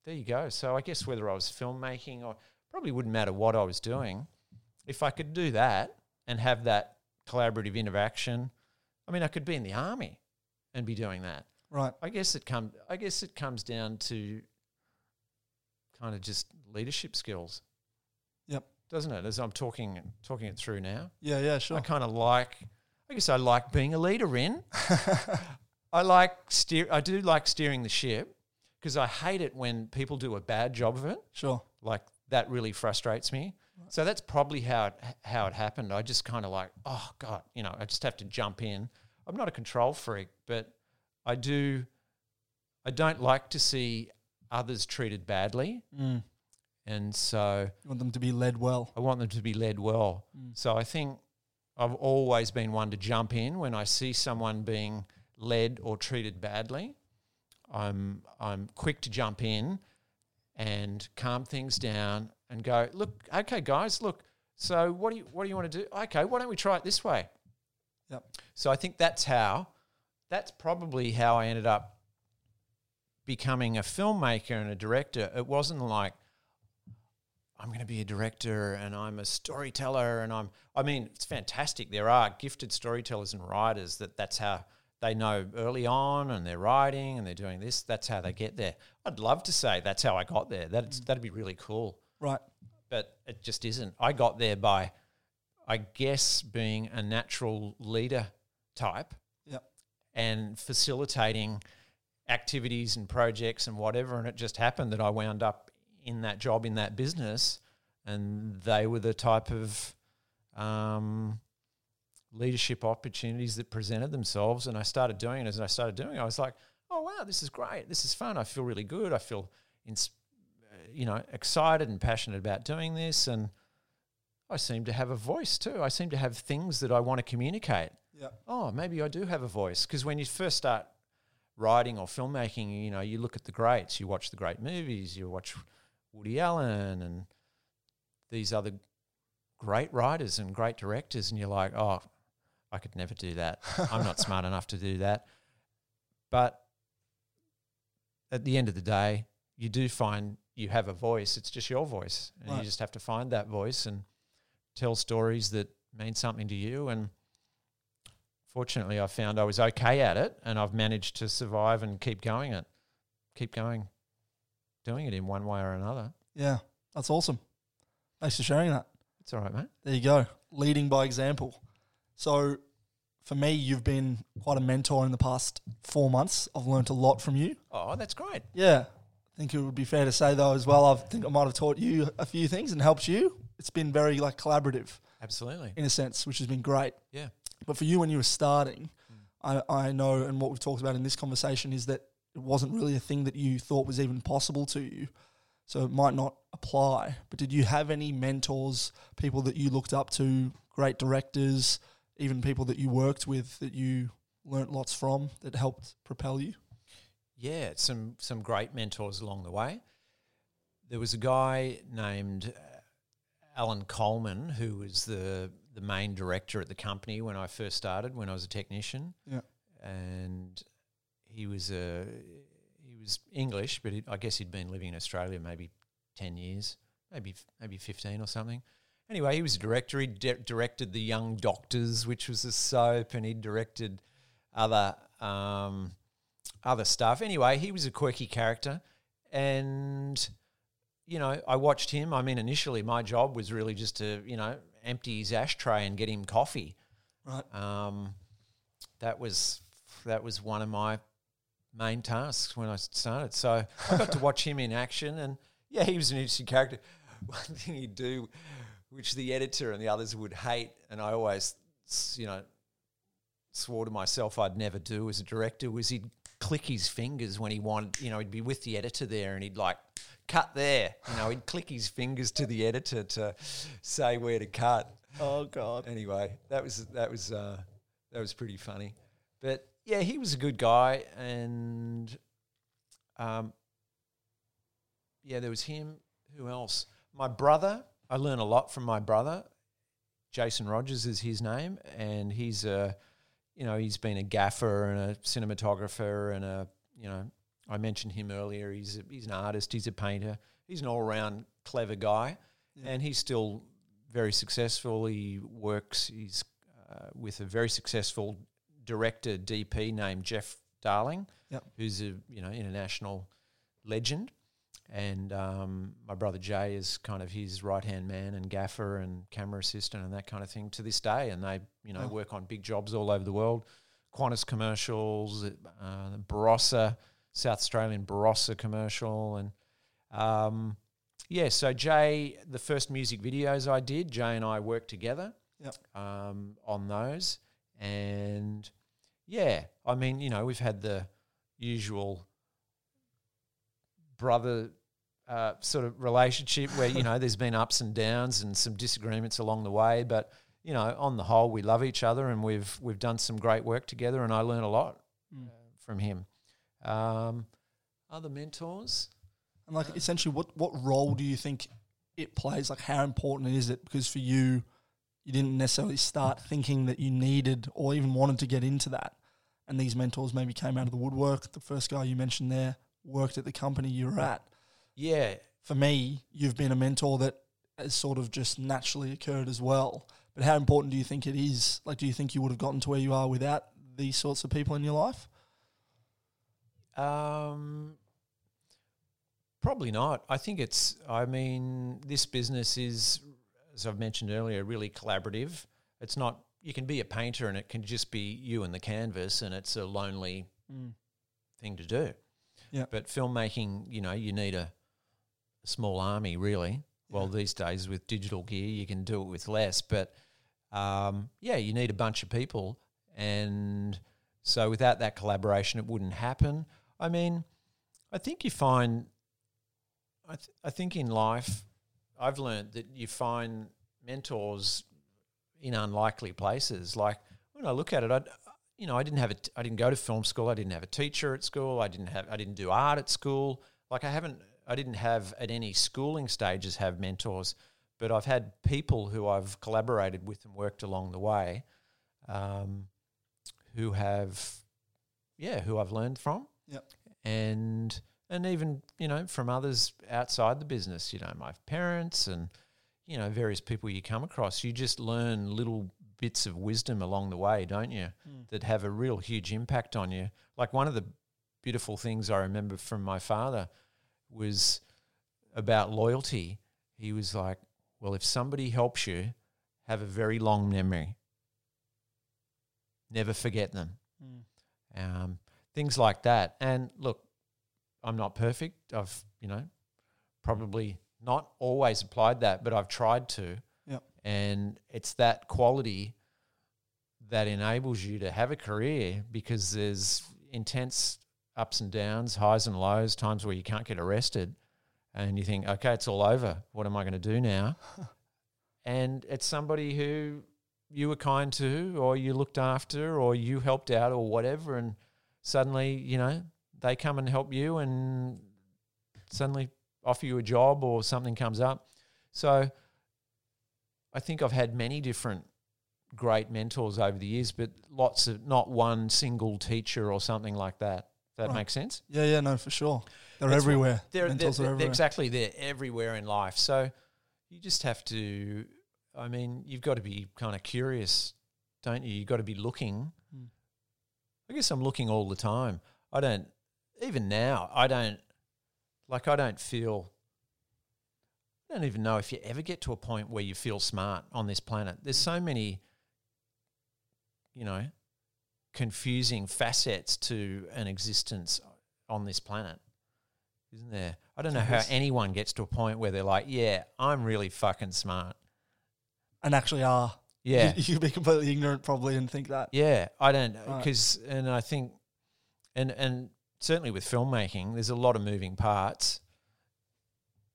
there you go. So I guess whether I was filmmaking or probably wouldn't matter what I was doing, if I could do that and have that collaborative interaction, I mean, I could be in the army and be doing that. Right. I guess it come. I guess it comes down to kind of just leadership skills. Yep. Doesn't it? As I'm talking talking it through now. Yeah. Yeah. Sure. I kind of like. I guess I like being a leader, Ren. I like steer. I do like steering the ship because I hate it when people do a bad job of it. Sure, like that really frustrates me. Right. So that's probably how it, how it happened. I just kind of like, oh, God, you know, I just have to jump in. I'm not a control freak, but I do – I don't like to see others treated badly. Mm. And so – You want them to be led well. I want them to be led well. Mm. So I think I've always been one to jump in when I see someone being led or treated badly. I'm I'm quick to jump in and calm things down and go, look, okay, guys, look, so what do you what do you want to do? Okay, why don't we try it this way? Yep. So I think that's how, that's probably how I ended up becoming a filmmaker and a director. It wasn't like I'm going to be a director and I'm a storyteller and I'm, I mean, it's fantastic. There are gifted storytellers and writers that that's how they know early on and they're writing and they're doing this. That's how they get there. I'd love to say that's how I got there. That's, that'd be really cool. Right. But it just isn't. I got there by, I guess, being a natural leader type. Yep. And facilitating activities and projects and whatever. And it just happened that I wound up in that job, in that business, and they were the type of um, leadership opportunities that presented themselves. And I started doing it. As I started doing it, I was like, oh, wow, this is great. This is fun. I feel really good. I feel ins- you know, excited and passionate about doing this. And I seem to have a voice too. I seem to have things that I want to communicate. Yep. Oh, maybe I do have a voice. Because when you first start writing or filmmaking, you know, you look at the greats. You watch the great movies. You watch Woody Allen and these other great writers and great directors, and you're like, oh, I could never do that. I'm not smart enough to do that. But at the end of the day, you do find you have a voice. It's just your voice, and right. you just have to find that voice and tell stories that mean something to you. And fortunately, I found I was okay at it, and I've managed to survive and keep going it, keep going. doing it in one way or another. Yeah, that's awesome. Thanks for sharing that. It's all right, mate. There you go, leading by example. So for me, you've been quite a mentor in the past four months. I've learnt a lot from you. Oh, that's great. Yeah. I think it would be fair to say, though, as well, I think I might have taught you a few things and helped you. It's been very, like, collaborative. Absolutely. In a sense, which has been great. Yeah. But for you, when you were starting, mm. I, I know, and what we've talked about in this conversation is that it wasn't really a thing that you thought was even possible to you, so it might not apply. But did you have any mentors, people that you looked up to, great directors, even people that you worked with that you learnt lots from that helped propel you? Yeah, some some great mentors along the way. There was a guy named Alan Coleman who was the the main director at the company when I first started, when I was a technician. Yeah, and He was uh, he was English, but it, I guess he'd been living in Australia maybe ten years, maybe maybe fifteen or something. Anyway, he was a director. He de- directed The Young Doctors, which was a soap, and he directed other um, other stuff. Anyway, he was a quirky character, and you know, I watched him. I mean, initially, my job was really just to you know empty his ashtray and get him coffee. Right. Um, that was that was one of my main tasks when I started. So I got to watch him in action, and yeah, he was an interesting character. One thing he'd do, which the editor and the others would hate, and I always, you know, swore to myself I'd never do as a director, was he'd click his fingers when he wanted, you know, he'd be with the editor there and he'd like, cut there. You know, he'd click his fingers to the editor to say where to cut. Oh, God. Anyway, that was, that was, uh, that was pretty funny. But yeah, he was a good guy, and um, yeah, there was him. Who else? My brother. I learn a lot from my brother. Jason Rogers is his name, and he's a, you know, he's been a gaffer and a cinematographer and a, you know, I mentioned him earlier. He's a, he's an artist. He's a painter. He's an all-round clever guy, yeah. And he's still very successful. He works. He's uh, with a very successful director D P named Jeff Darling, yep. who's a you know international legend, and um, my brother Jay is kind of his right hand man and gaffer and camera assistant and that kind of thing to this day. And they you know oh. work on big jobs all over the world, Qantas commercials, uh, Barossa, South Australian Barossa commercial, and um, Yeah, so Jay, the first music videos I did, Jay and I worked together yep. um, on those. And, yeah, I mean, you know, we've had the usual brother uh, sort of relationship where, you know, there's been ups and downs and some disagreements along the way. But, you know, on the whole, we love each other and we've we've done some great work together, and I learn a lot mm. uh, from him. Um, other mentors? And, like, essentially, what, what role do you think it plays? Like, how important is it? Because for you, you didn't necessarily start thinking that you needed or even wanted to get into that. And these mentors maybe came out of the woodwork. The first guy you mentioned there worked at the company you were at. Yeah. For me, you've been a mentor that has sort of just naturally occurred as well. But how important do you think it is? Like, do you think you would have gotten to where you are without these sorts of people in your life? Um... Probably not. I think it's, I mean, this business is, as I've mentioned earlier, really collaborative. It's not, you can be a painter and it can just be you and the canvas, and it's a lonely mm. thing to do. Yeah. But filmmaking, you know, you need a, a small army really. Yeah. Well, these days with digital gear, you can do it with less. But, um, yeah, you need a bunch of people. And so without that collaboration, it wouldn't happen. I mean, I think you find... I, th- I think in life I've learned that you find mentors in unlikely places. Like when I look at it, I you know, I didn't have a t- I didn't go to film school, I didn't have a teacher at school, I didn't have I didn't do art at school. Like I haven't I didn't have at any schooling stages have mentors, but I've had people who I've collaborated with and worked along the way um, who have yeah, who I've learned from. Yep. And And even, you know, from others outside the business, you know, my parents and, you know, various people you come across, you just learn little bits of wisdom along the way, don't you, mm. that have a real huge impact on you. Like one of the beautiful things I remember from my father was about loyalty. He was like, well, if somebody helps you, have a very long memory. Never forget them. Mm. Um, things like that. And look, I'm not perfect. I've, you know, probably not always applied that, but I've tried to. Yep. And it's that quality that enables you to have a career, because there's intense ups and downs, highs and lows, times where you can't get arrested and you think, okay, it's all over. What am I going to do now? And it's somebody who you were kind to, or you looked after, or you helped out or whatever. And suddenly, you know, they come and help you and suddenly offer you a job or something comes up. So I think I've had many different great mentors over the years, but lots of, not one single teacher or something like that. That right. Makes sense? Yeah, yeah, no, for sure. They're That's everywhere. What, they're, mentors they're, they're, are everywhere. Exactly, they're everywhere in life. So you just have to, I mean, you've got to be kind of curious, don't you? You've got to be looking. Hmm. I guess I'm looking all the time. I don't... Even now, I don't, like I don't feel, I don't even know if you ever get to a point where you feel smart on this planet. There's so many, you know, confusing facets to an existence on this planet, isn't there? I don't know how anyone gets to a point where they're like, yeah, I'm really fucking smart. And actually are. Yeah. You, you can be completely ignorant probably and think that. Yeah, I don't, because, right. and I think, and, and, certainly with filmmaking, there's a lot of moving parts.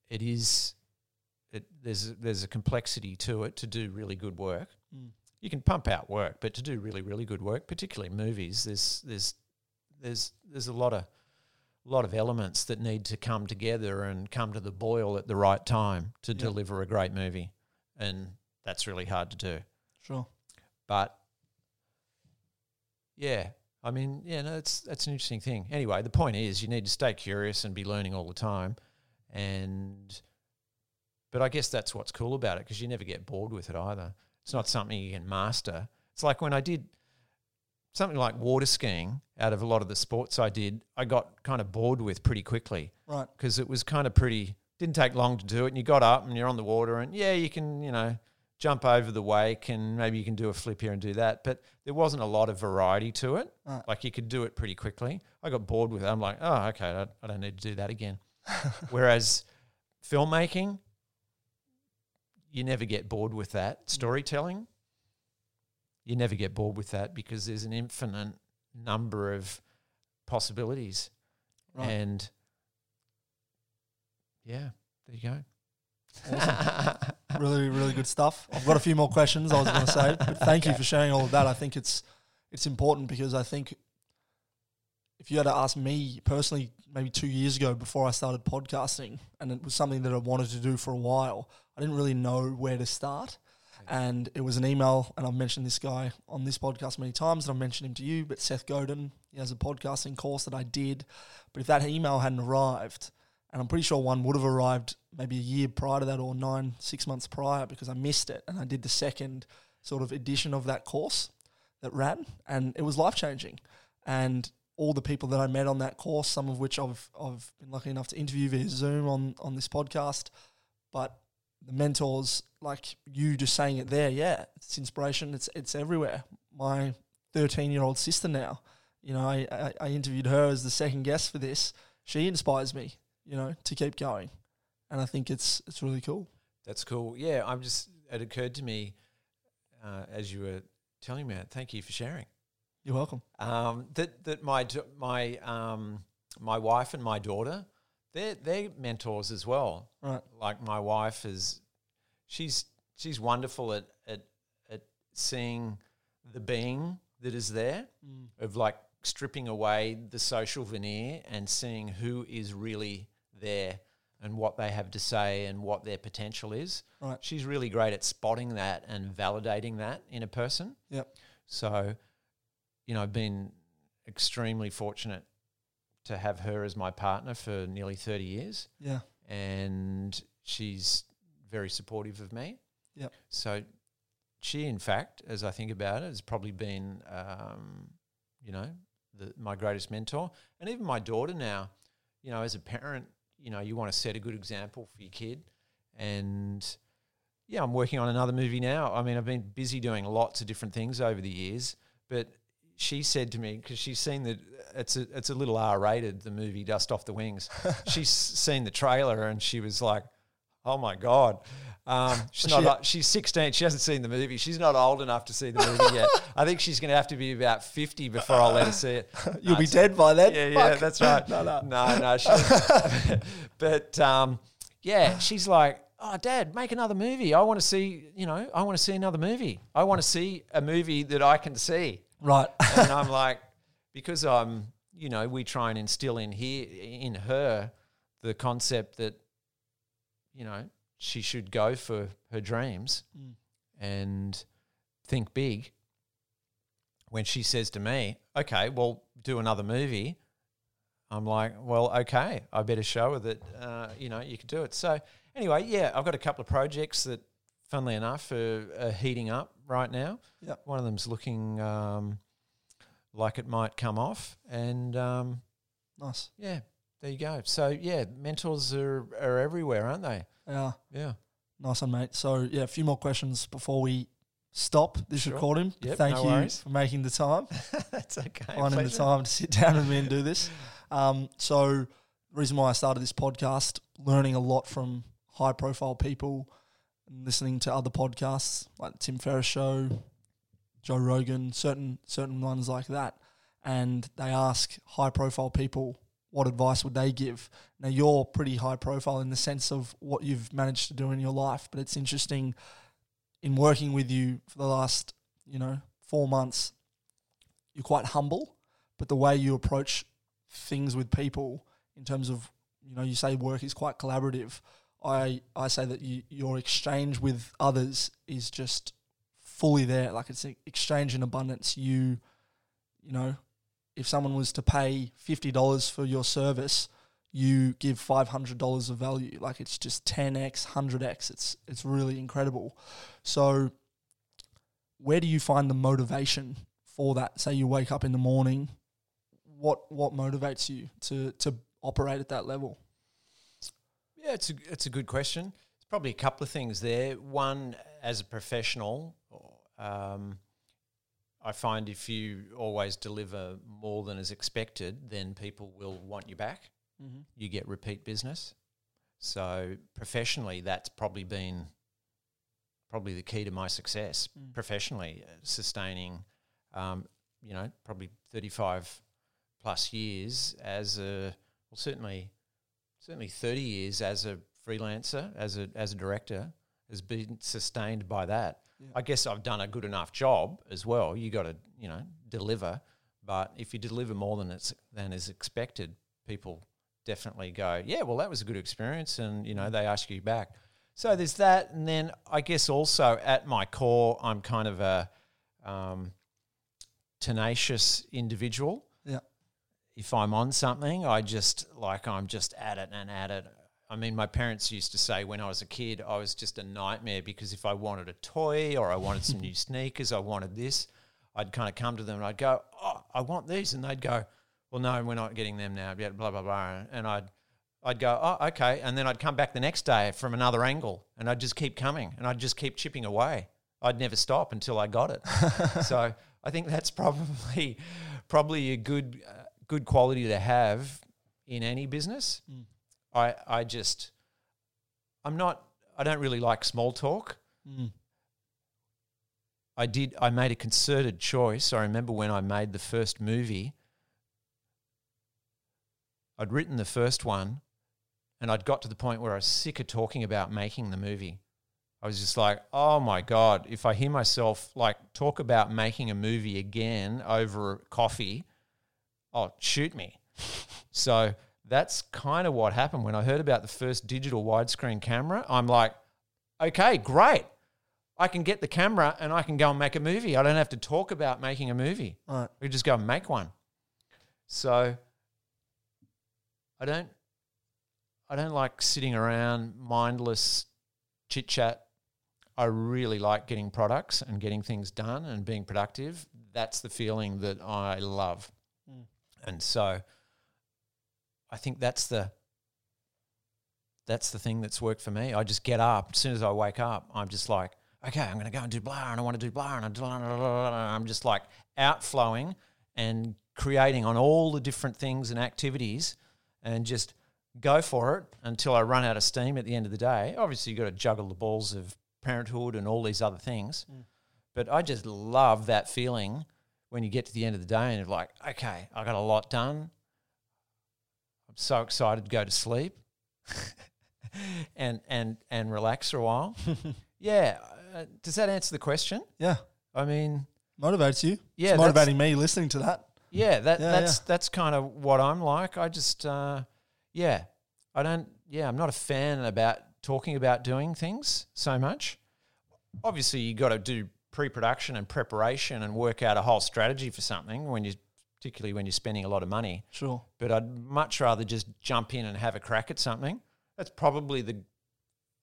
It is, it, there's there's a complexity to it to do really good work. Mm. You can pump out work, but to do really really good work, particularly movies, there's there's there's there's a lot of lot of elements that need to come together and come to the boil at the right time to yeah. deliver a great movie, and that's really hard to do. Sure, but yeah. I mean, yeah, no, that's that's an interesting thing. Anyway, the point is you need to stay curious and be learning all the time. And but I guess that's what's cool about it, because you never get bored with it either. It's not something you can master. It's like when I did something like water skiing, out of a lot of the sports I did, I got kind of bored with pretty quickly. Right. Because it was kind of pretty – didn't take long to do it, and you got up and you're on the water and, yeah, you can, you know – jump over the wake and maybe you can do a flip here and do that. But there wasn't a lot of variety to it. Right. Like you could do it pretty quickly. I got bored with it. I'm like, oh, okay, I, I don't need to do that again. Whereas filmmaking, you never get bored with that. Storytelling, you never get bored with that because there's an infinite number of possibilities. Right. And, yeah, there you go. Awesome. Really, really good stuff. I've got a few more questions I was going to say, but thank okay. you for sharing all of that. I think it's it's important because I think if you had to ask me personally maybe two years ago before I started podcasting, and it was something that I wanted to do for a while, I didn't really know where to start. And it was an email, and I've mentioned this guy on this podcast many times, and I've mentioned him to you, but Seth Godin, he has a podcasting course that I did. But if that email hadn't arrived, and I'm pretty sure one would have arrived maybe a year prior to that or nine, six months prior because I missed it, and I did the second sort of edition of that course that ran, and it was life-changing. And all the people that I met on that course, some of which I've I've been lucky enough to interview via Zoom on, on this podcast, but the mentors, like you just saying it there, yeah, it's inspiration, it's it's everywhere. My thirteen-year-old sister now, you know, I, I, I interviewed her as the second guest for this. She inspires me, you know, to keep going. And I think it's it's really cool. That's cool. Yeah, I'm just, it occurred to me uh, as you were telling me that, thank you for sharing. You're welcome. Um, that that my my um, my wife and my daughter, They're, they're mentors as well. Right. Like my wife is, she's she's wonderful at at, at seeing the being that is there, mm. of like stripping away the social veneer and seeing who is really there and what they have to say and what their potential is. Right. She's really great at spotting that and validating that in a person. Yep. So, you know, I've been extremely fortunate to have her as my partner for nearly thirty years. Yeah. And she's very supportive of me. Yeah. So she, in fact, as I think about it, has probably been, um, you know, the, my greatest mentor. And even my daughter now, you know, as a parent, you know, you want to set a good example for your kid. And, yeah, I'm working on another movie now. I mean, I've been busy doing lots of different things over the years, but she said to me, because she's seen that it's a it's a little R-rated, the movie Dust Off the Wings. She's seen the trailer and she was like, "Oh my god!" Um, she's not. She, uh, she's sixteen. She hasn't seen the movie. She's not old enough to see the movie yet. I think she's going to have to be about fifty before I'll let her see it. You'll no, be dead by then. Yeah, yeah, Fuck. That's right. No, no, no, no she, but um, yeah, she's like, "Oh, Dad, make another movie. I want to see. You know, I want to see another movie. I want to see a movie that I can see." Right. And I'm like, because I'm, you know, we try and instill in here in her the concept that, you know, she should go for her dreams mm. and think big. When she says to me, "Okay, well, do another movie," I'm like, "Well, okay, I better show her that, uh, you know, you can do it." So anyway, yeah, I've got a couple of projects that, funnily enough, are, are heating up right now. Yep. One of them's looking um, like it might come off, and um, nice. Yeah, there you go. So yeah, mentors are, are everywhere, aren't they? Yeah, yeah. Nice one, mate. So yeah, a few more questions before we stop this sure. recording. Yep, Thank no you worries. for making the time. That's okay. Finding pleasure. the time to sit down with me and do this. Um, so the reason why I started this podcast, learning a lot from high profile people. Listening to other podcasts like the Tim Ferriss Show, Joe Rogan, certain certain ones like that, and they ask high-profile people what advice would they give. Now, you're pretty high-profile in the sense of what you've managed to do in your life, but it's interesting in working with you for the last, you know, four months, you're quite humble, but the way you approach things with people in terms of, you know, you say work is quite collaborative. I, I say that you, your exchange with others is just fully there. Like it's an exchange in abundance. You, you know, if someone was to pay fifty dollars for your service, you give five hundred dollars of value. Like it's just ten x, one hundred x. It's, it's really incredible. So where do you find the motivation for that? Say you wake up in the morning, what, what motivates you to, to operate at that level? Yeah, it's a, it's a good question. There's probably a couple of things there. One, as a professional, um, I find if you always deliver more than is expected, then people will want you back. Mm-hmm. You get repeat business. So professionally, that's probably been probably the key to my success. Mm. Professionally, uh, sustaining, um, you know, probably thirty-five plus years as a, well, certainly, certainly thirty years as a freelancer, as a as a director, has been sustained by that. Yeah. I guess I've done a good enough job as well. You got to, you know, deliver. But if you deliver more than it's than is expected, people definitely go, yeah, well, that was a good experience, and, you know, they ask you back. So there's that, and then I guess also at my core, I'm kind of a um, tenacious individual. Yeah. If I'm on something, I just, like, I'm just at it and at it. I mean, my parents used to say when I was a kid, I was just a nightmare, because if I wanted a toy or I wanted some new sneakers, I wanted this, I'd kind of come to them and I'd go, oh, I want these. And they'd go, well, no, we're not getting them now, blah, blah, blah. And I'd I'd go, oh, okay. And then I'd come back the next day from another angle, and I'd just keep coming, and I'd just keep chipping away. I'd never stop until I got it. So I think that's probably probably a good uh, good quality to have in any business. Mm. I, I just – I'm not – I don't really like small talk. Mm. I did. I made a concerted choice. I remember when I made the first movie, I'd written the first one, and I'd got to the point where I was sick of talking about making the movie. I was just like, oh my God, if I hear myself like talk about making a movie again over coffee, oh, shoot me. So that's kind of what happened when I heard about the first digital widescreen camera. I'm like, okay, great. I can get the camera and I can go and make a movie. I don't have to talk about making a movie. Right. We just go and make one. So I don't I don't like sitting around mindless chit-chat. I really like getting products and getting things done and being productive. That's the feeling that I love. Mm. And so I think that's the that's the thing that's worked for me. I just get up. As soon as I wake up, I'm just like, okay, I'm going to go and do blah, and I want to do blah, and I do blah, blah, blah, blah. I'm just like outflowing and creating on all the different things and activities, and just go for it until I run out of steam at the end of the day. Obviously, you've got to juggle the balls of parenthood and all these other things. Mm. But I just love that feeling when you get to the end of the day and you're like, okay, I got a lot done. I'm so excited to go to sleep and, and, and relax for a while. Yeah. Uh, does that answer the question? Yeah. I mean, motivates you. Yeah. It's motivating me listening to that. Yeah, that yeah, that's yeah. that's kind of what I'm like. I just, uh, yeah, I don't, yeah, I'm not a fan about talking about doing things so much. Obviously, you got to do pre-production and preparation and work out a whole strategy for something when you, particularly when you're spending a lot of money. Sure. But I'd much rather just jump in and have a crack at something. That's probably the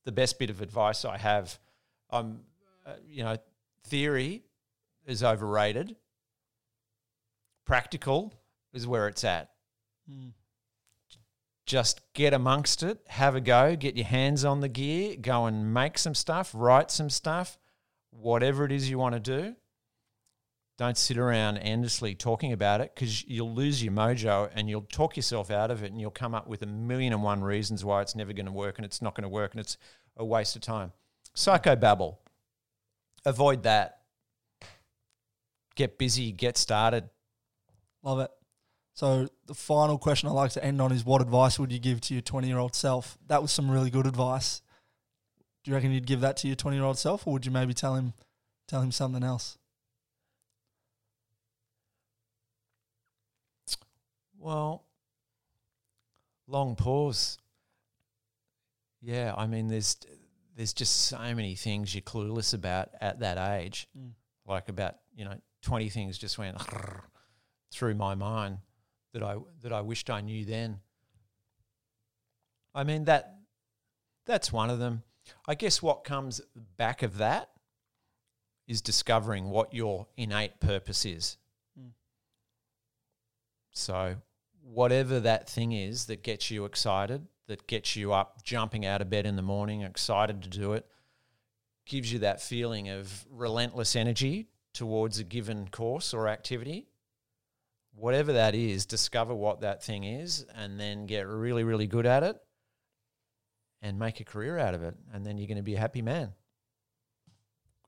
the best bit of advice I have. Um, uh, you know, theory is overrated. Practical is where it's at. Mm. Just get amongst it, have a go, get your hands on the gear, go and make some stuff, write some stuff, whatever it is you want to do. Don't sit around endlessly talking about it, because you'll lose your mojo and you'll talk yourself out of it, and you'll come up with a million and one reasons why it's never going to work and it's not going to work and it's a waste of time. Psychobabble. Avoid that. Get busy, get started. Love it. So the final question I like to end on is, what advice would you give to your twenty-year-old self? That was some really good advice. Do you reckon you'd give that to your twenty-year-old self, or would you maybe tell him tell him something else? Well, long pause. Yeah, I mean, there's there's just so many things you're clueless about at that age. Mm. Like about, you know, twenty things just went through my mind that I that I wished I knew then. I mean, that that's one of them. I guess what comes back of that is discovering what your innate purpose is. Mm. So whatever that thing is that gets you excited, that gets you up, jumping out of bed in the morning, excited to do it, gives you that feeling of relentless energy towards a given course or activity. Whatever that is, discover what that thing is, and then get really, really good at it, and make a career out of it, and then you're going to be a happy man.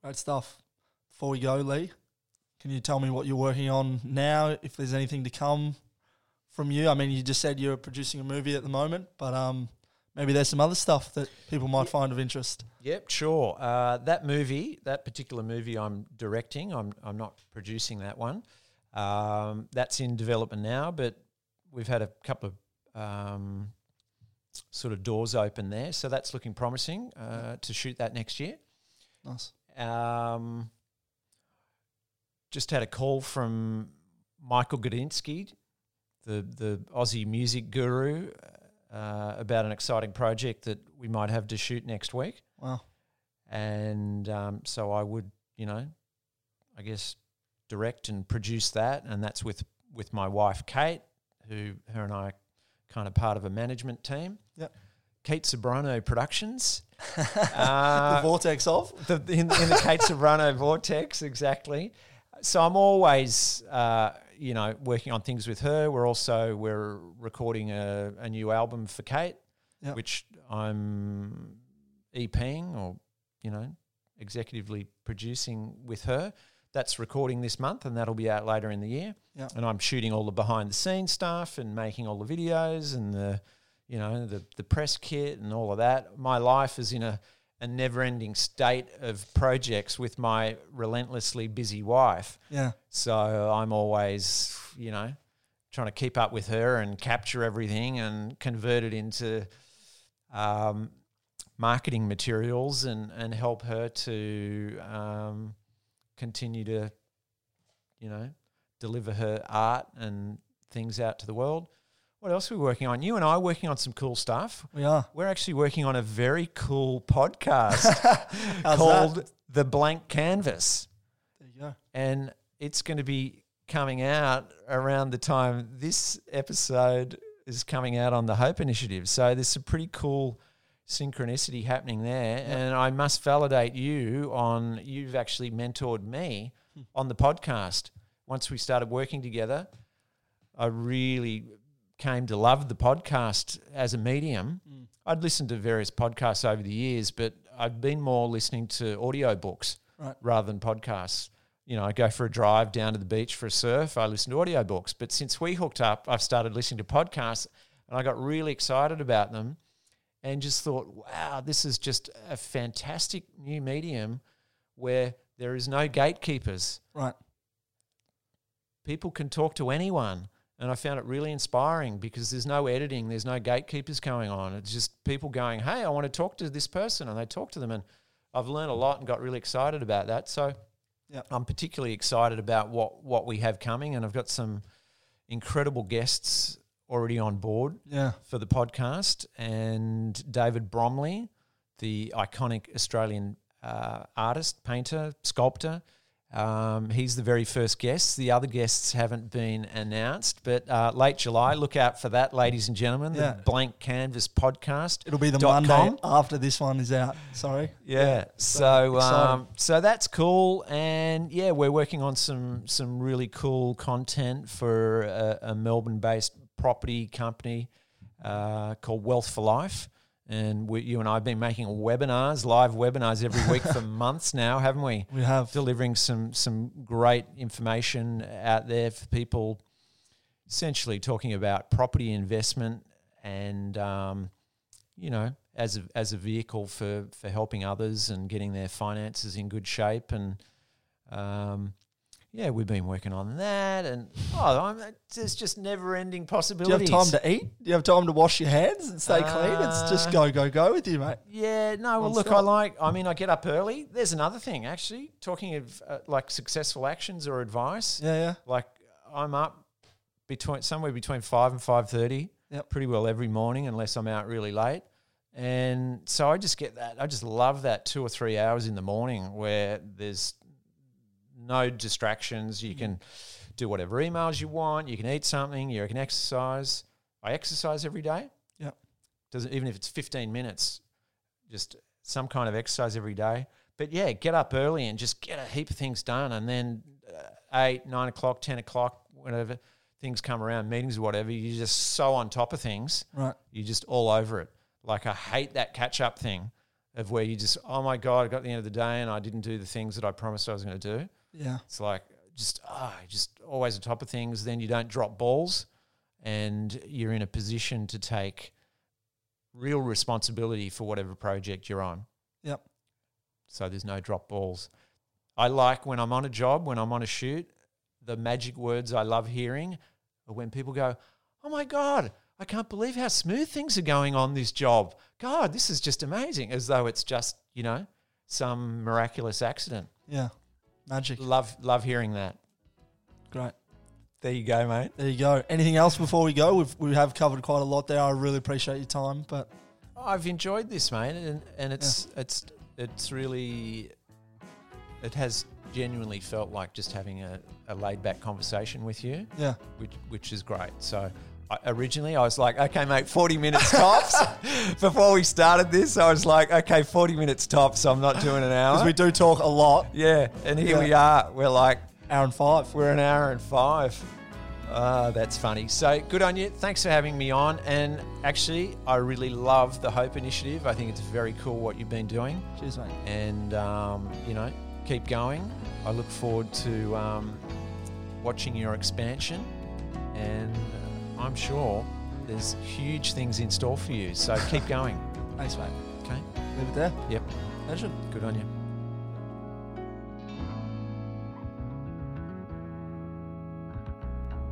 Great stuff. Before we go, Lee, can you tell me what you're working on now, if there's anything to come from you? I mean, you just said you're producing a movie at the moment, but um, maybe there's some other stuff that people might yep. find of interest. Yep, sure. Uh, that movie, that particular movie I'm directing, I'm I'm not producing that one. Um, that's in development now, but we've had a couple of um, sort of doors open there, so that's looking promising uh, to shoot that next year. Nice. Um, just had a call from Michael Gudinski, the the Aussie music guru, uh, about an exciting project that we might have to shoot next week. Wow. And um, so I would, you know, I guess direct and produce that, and that's with, with my wife Kate, who her and I are kind of part of a management team. Yep. Kate Sobrano Productions. uh, the vortex of? The, in, in the Kate Sobrano vortex, exactly. So I'm always, uh, you know, working on things with her. We're also, we're recording a, a new album for Kate, yep. which I'm EPing or, you know, executively producing with her. That's recording this month, and that'll be out later in the year. Yep. And I'm shooting all the behind-the-scenes stuff and making all the videos and the, you know, the the press kit and all of that. My life is in a, a never-ending state of projects with my relentlessly busy wife. Yeah. So I'm always, you know, trying to keep up with her and capture everything and convert it into um, marketing materials and, and help her to... Um, continue to, you know, deliver her art and things out to the world. What else are we working on? You and I are working on some cool stuff. We are. We're actually working on a very cool podcast called that? The Blank Canvas. There you go. And it's going to be coming out around the time this episode is coming out on the Hope Initiative. So there's some pretty cool synchronicity happening there, yep. and I must validate you on you've actually mentored me hmm. on the podcast. Once we started working together, I really came to love the podcast as a medium. Mm. I'd listened to various podcasts over the years, but I've been more listening to audiobooks right. rather than podcasts. You know, I go for a drive down to the beach for a surf, I listen to audiobooks. But since we hooked up, I've started listening to podcasts, and I got really excited about them. And just thought, wow, this is just a fantastic new medium where there is no gatekeepers. Right. People can talk to anyone. And I found it really inspiring because there's no editing, there's no gatekeepers going on. It's just people going, hey, I want to talk to this person. And they talk to them. And I've learned a lot and got really excited about that. So yep. I'm particularly excited about what, what we have coming. And I've got some incredible guests already on board yeah. for the podcast, and David Bromley, the iconic Australian uh, artist, painter, sculptor, um, he's the very first guest. The other guests haven't been announced, but uh, late July, look out for that, ladies and gentlemen, yeah. the Blank Canvas podcast. It'll be the Monday com. after this one is out, sorry. Yeah, yeah. so so, um, so that's cool, and yeah, we're working on some, some really cool content for a, a Melbourne-based property company uh, called Wealth for Life, and we, you and I have been making webinars, live webinars every week for months now, haven't we? We have. Delivering some some great information out there for people, essentially talking about property investment and, um, you know, as a, as a vehicle for, for helping others and getting their finances in good shape and... Um, yeah, we've been working on that, and oh, I'm, there's just never-ending possibilities. Do you have time to eat? Do you have time to wash your hands and stay uh, clean? It's just go, go, go with you, mate. Yeah, no, well, look, I like, I mean, I get up early. There's another thing, actually, talking of, uh, like, successful actions or advice. Yeah, yeah. Like, I'm up between somewhere between five and five thirty yep. pretty well every morning unless I'm out really late. And so I just get that. I just love that two or three hours in the morning where there's – no distractions. You can do whatever emails you want. You can eat something. You can exercise. I exercise every day. Yeah. Doesn't even if it's fifteen minutes, just some kind of exercise every day. But yeah, get up early and just get a heap of things done. And then uh, eight, nine o'clock, ten o'clock, whenever things come around, meetings or whatever, you're just so on top of things. Right. You're just all over it. Like, I hate that catch-up thing of where you just, oh, my God, I got to the end of the day and I didn't do the things that I promised I was going to do. Yeah. It's like just, ah, oh, just always on top of things. Then you don't drop balls and you're in a position to take real responsibility for whatever project you're on. Yep. So there's no drop balls. I like when I'm on a job, when I'm on a shoot, the magic words I love hearing are when people go, oh, my God, I can't believe how smooth things are going on this job. God, this is just amazing, as though it's just, you know, some miraculous accident. Yeah, magic. Love love hearing that. Great. There you go, mate. There you go. Anything else before we go? We've, we have covered quite a lot there. I really appreciate your time. But I've enjoyed this, mate, and, and it's yeah. it's it's really... It has genuinely felt like just having a, a laid-back conversation with you, yeah, which which is great. So I, originally I was like, okay, mate, forty minutes tops. Before we started this, I was like, okay, forty minutes tops. I'm not doing an hour. Because we do talk a lot. Yeah, and here yeah. we are. We're like... Hour and five. We're an hour and five. Ah, uh, that's funny. So good on you. Thanks for having me on. And actually, I really love the Hope Initiative. I think it's very cool what you've been doing. Cheers, mate. And, um, you know... Keep going. I look forward to um, watching your expansion, and uh, I'm sure there's huge things in store for you. So keep going. Thanks, mate. Okay. Leave it there. Yep. Legend. Good on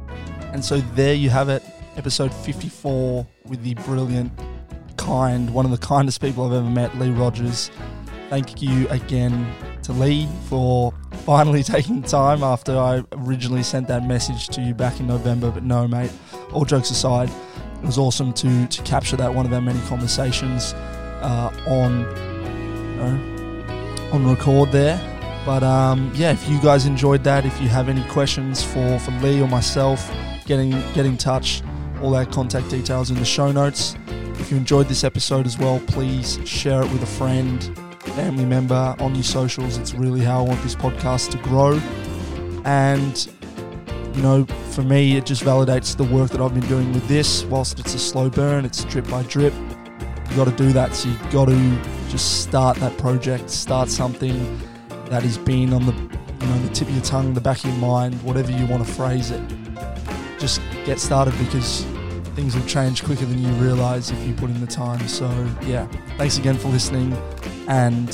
you. And so there you have it, episode fifty-four with the brilliant, kind, one of the kindest people I've ever met, Lee Rogers. Thank you again to Lee for finally taking time after I originally sent that message to you back in November. But no, mate, all jokes aside, it was awesome to to capture that, one of our many conversations uh, on you know, on record there. But um, yeah, if you guys enjoyed that, if you have any questions for, for Lee or myself, getting, get in touch. All our contact details in the show notes. If you enjoyed this episode as well, please share it with a friend, family member, on your socials. It's really how I want this podcast to grow. And, you know, for me, it just validates the work that I've been doing with this. Whilst it's a slow burn, it's drip by drip. You got to do that. So you got to just start that project, start something that has been on the, you know, the tip of your tongue, the back of your mind, whatever you want to phrase it. Just get started, because things will change quicker than you realise if you put in the time. So, yeah, thanks again for listening. And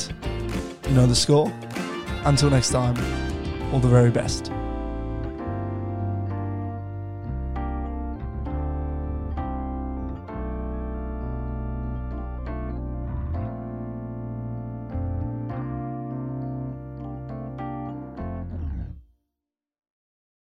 you know the score. Until next time, all the very best.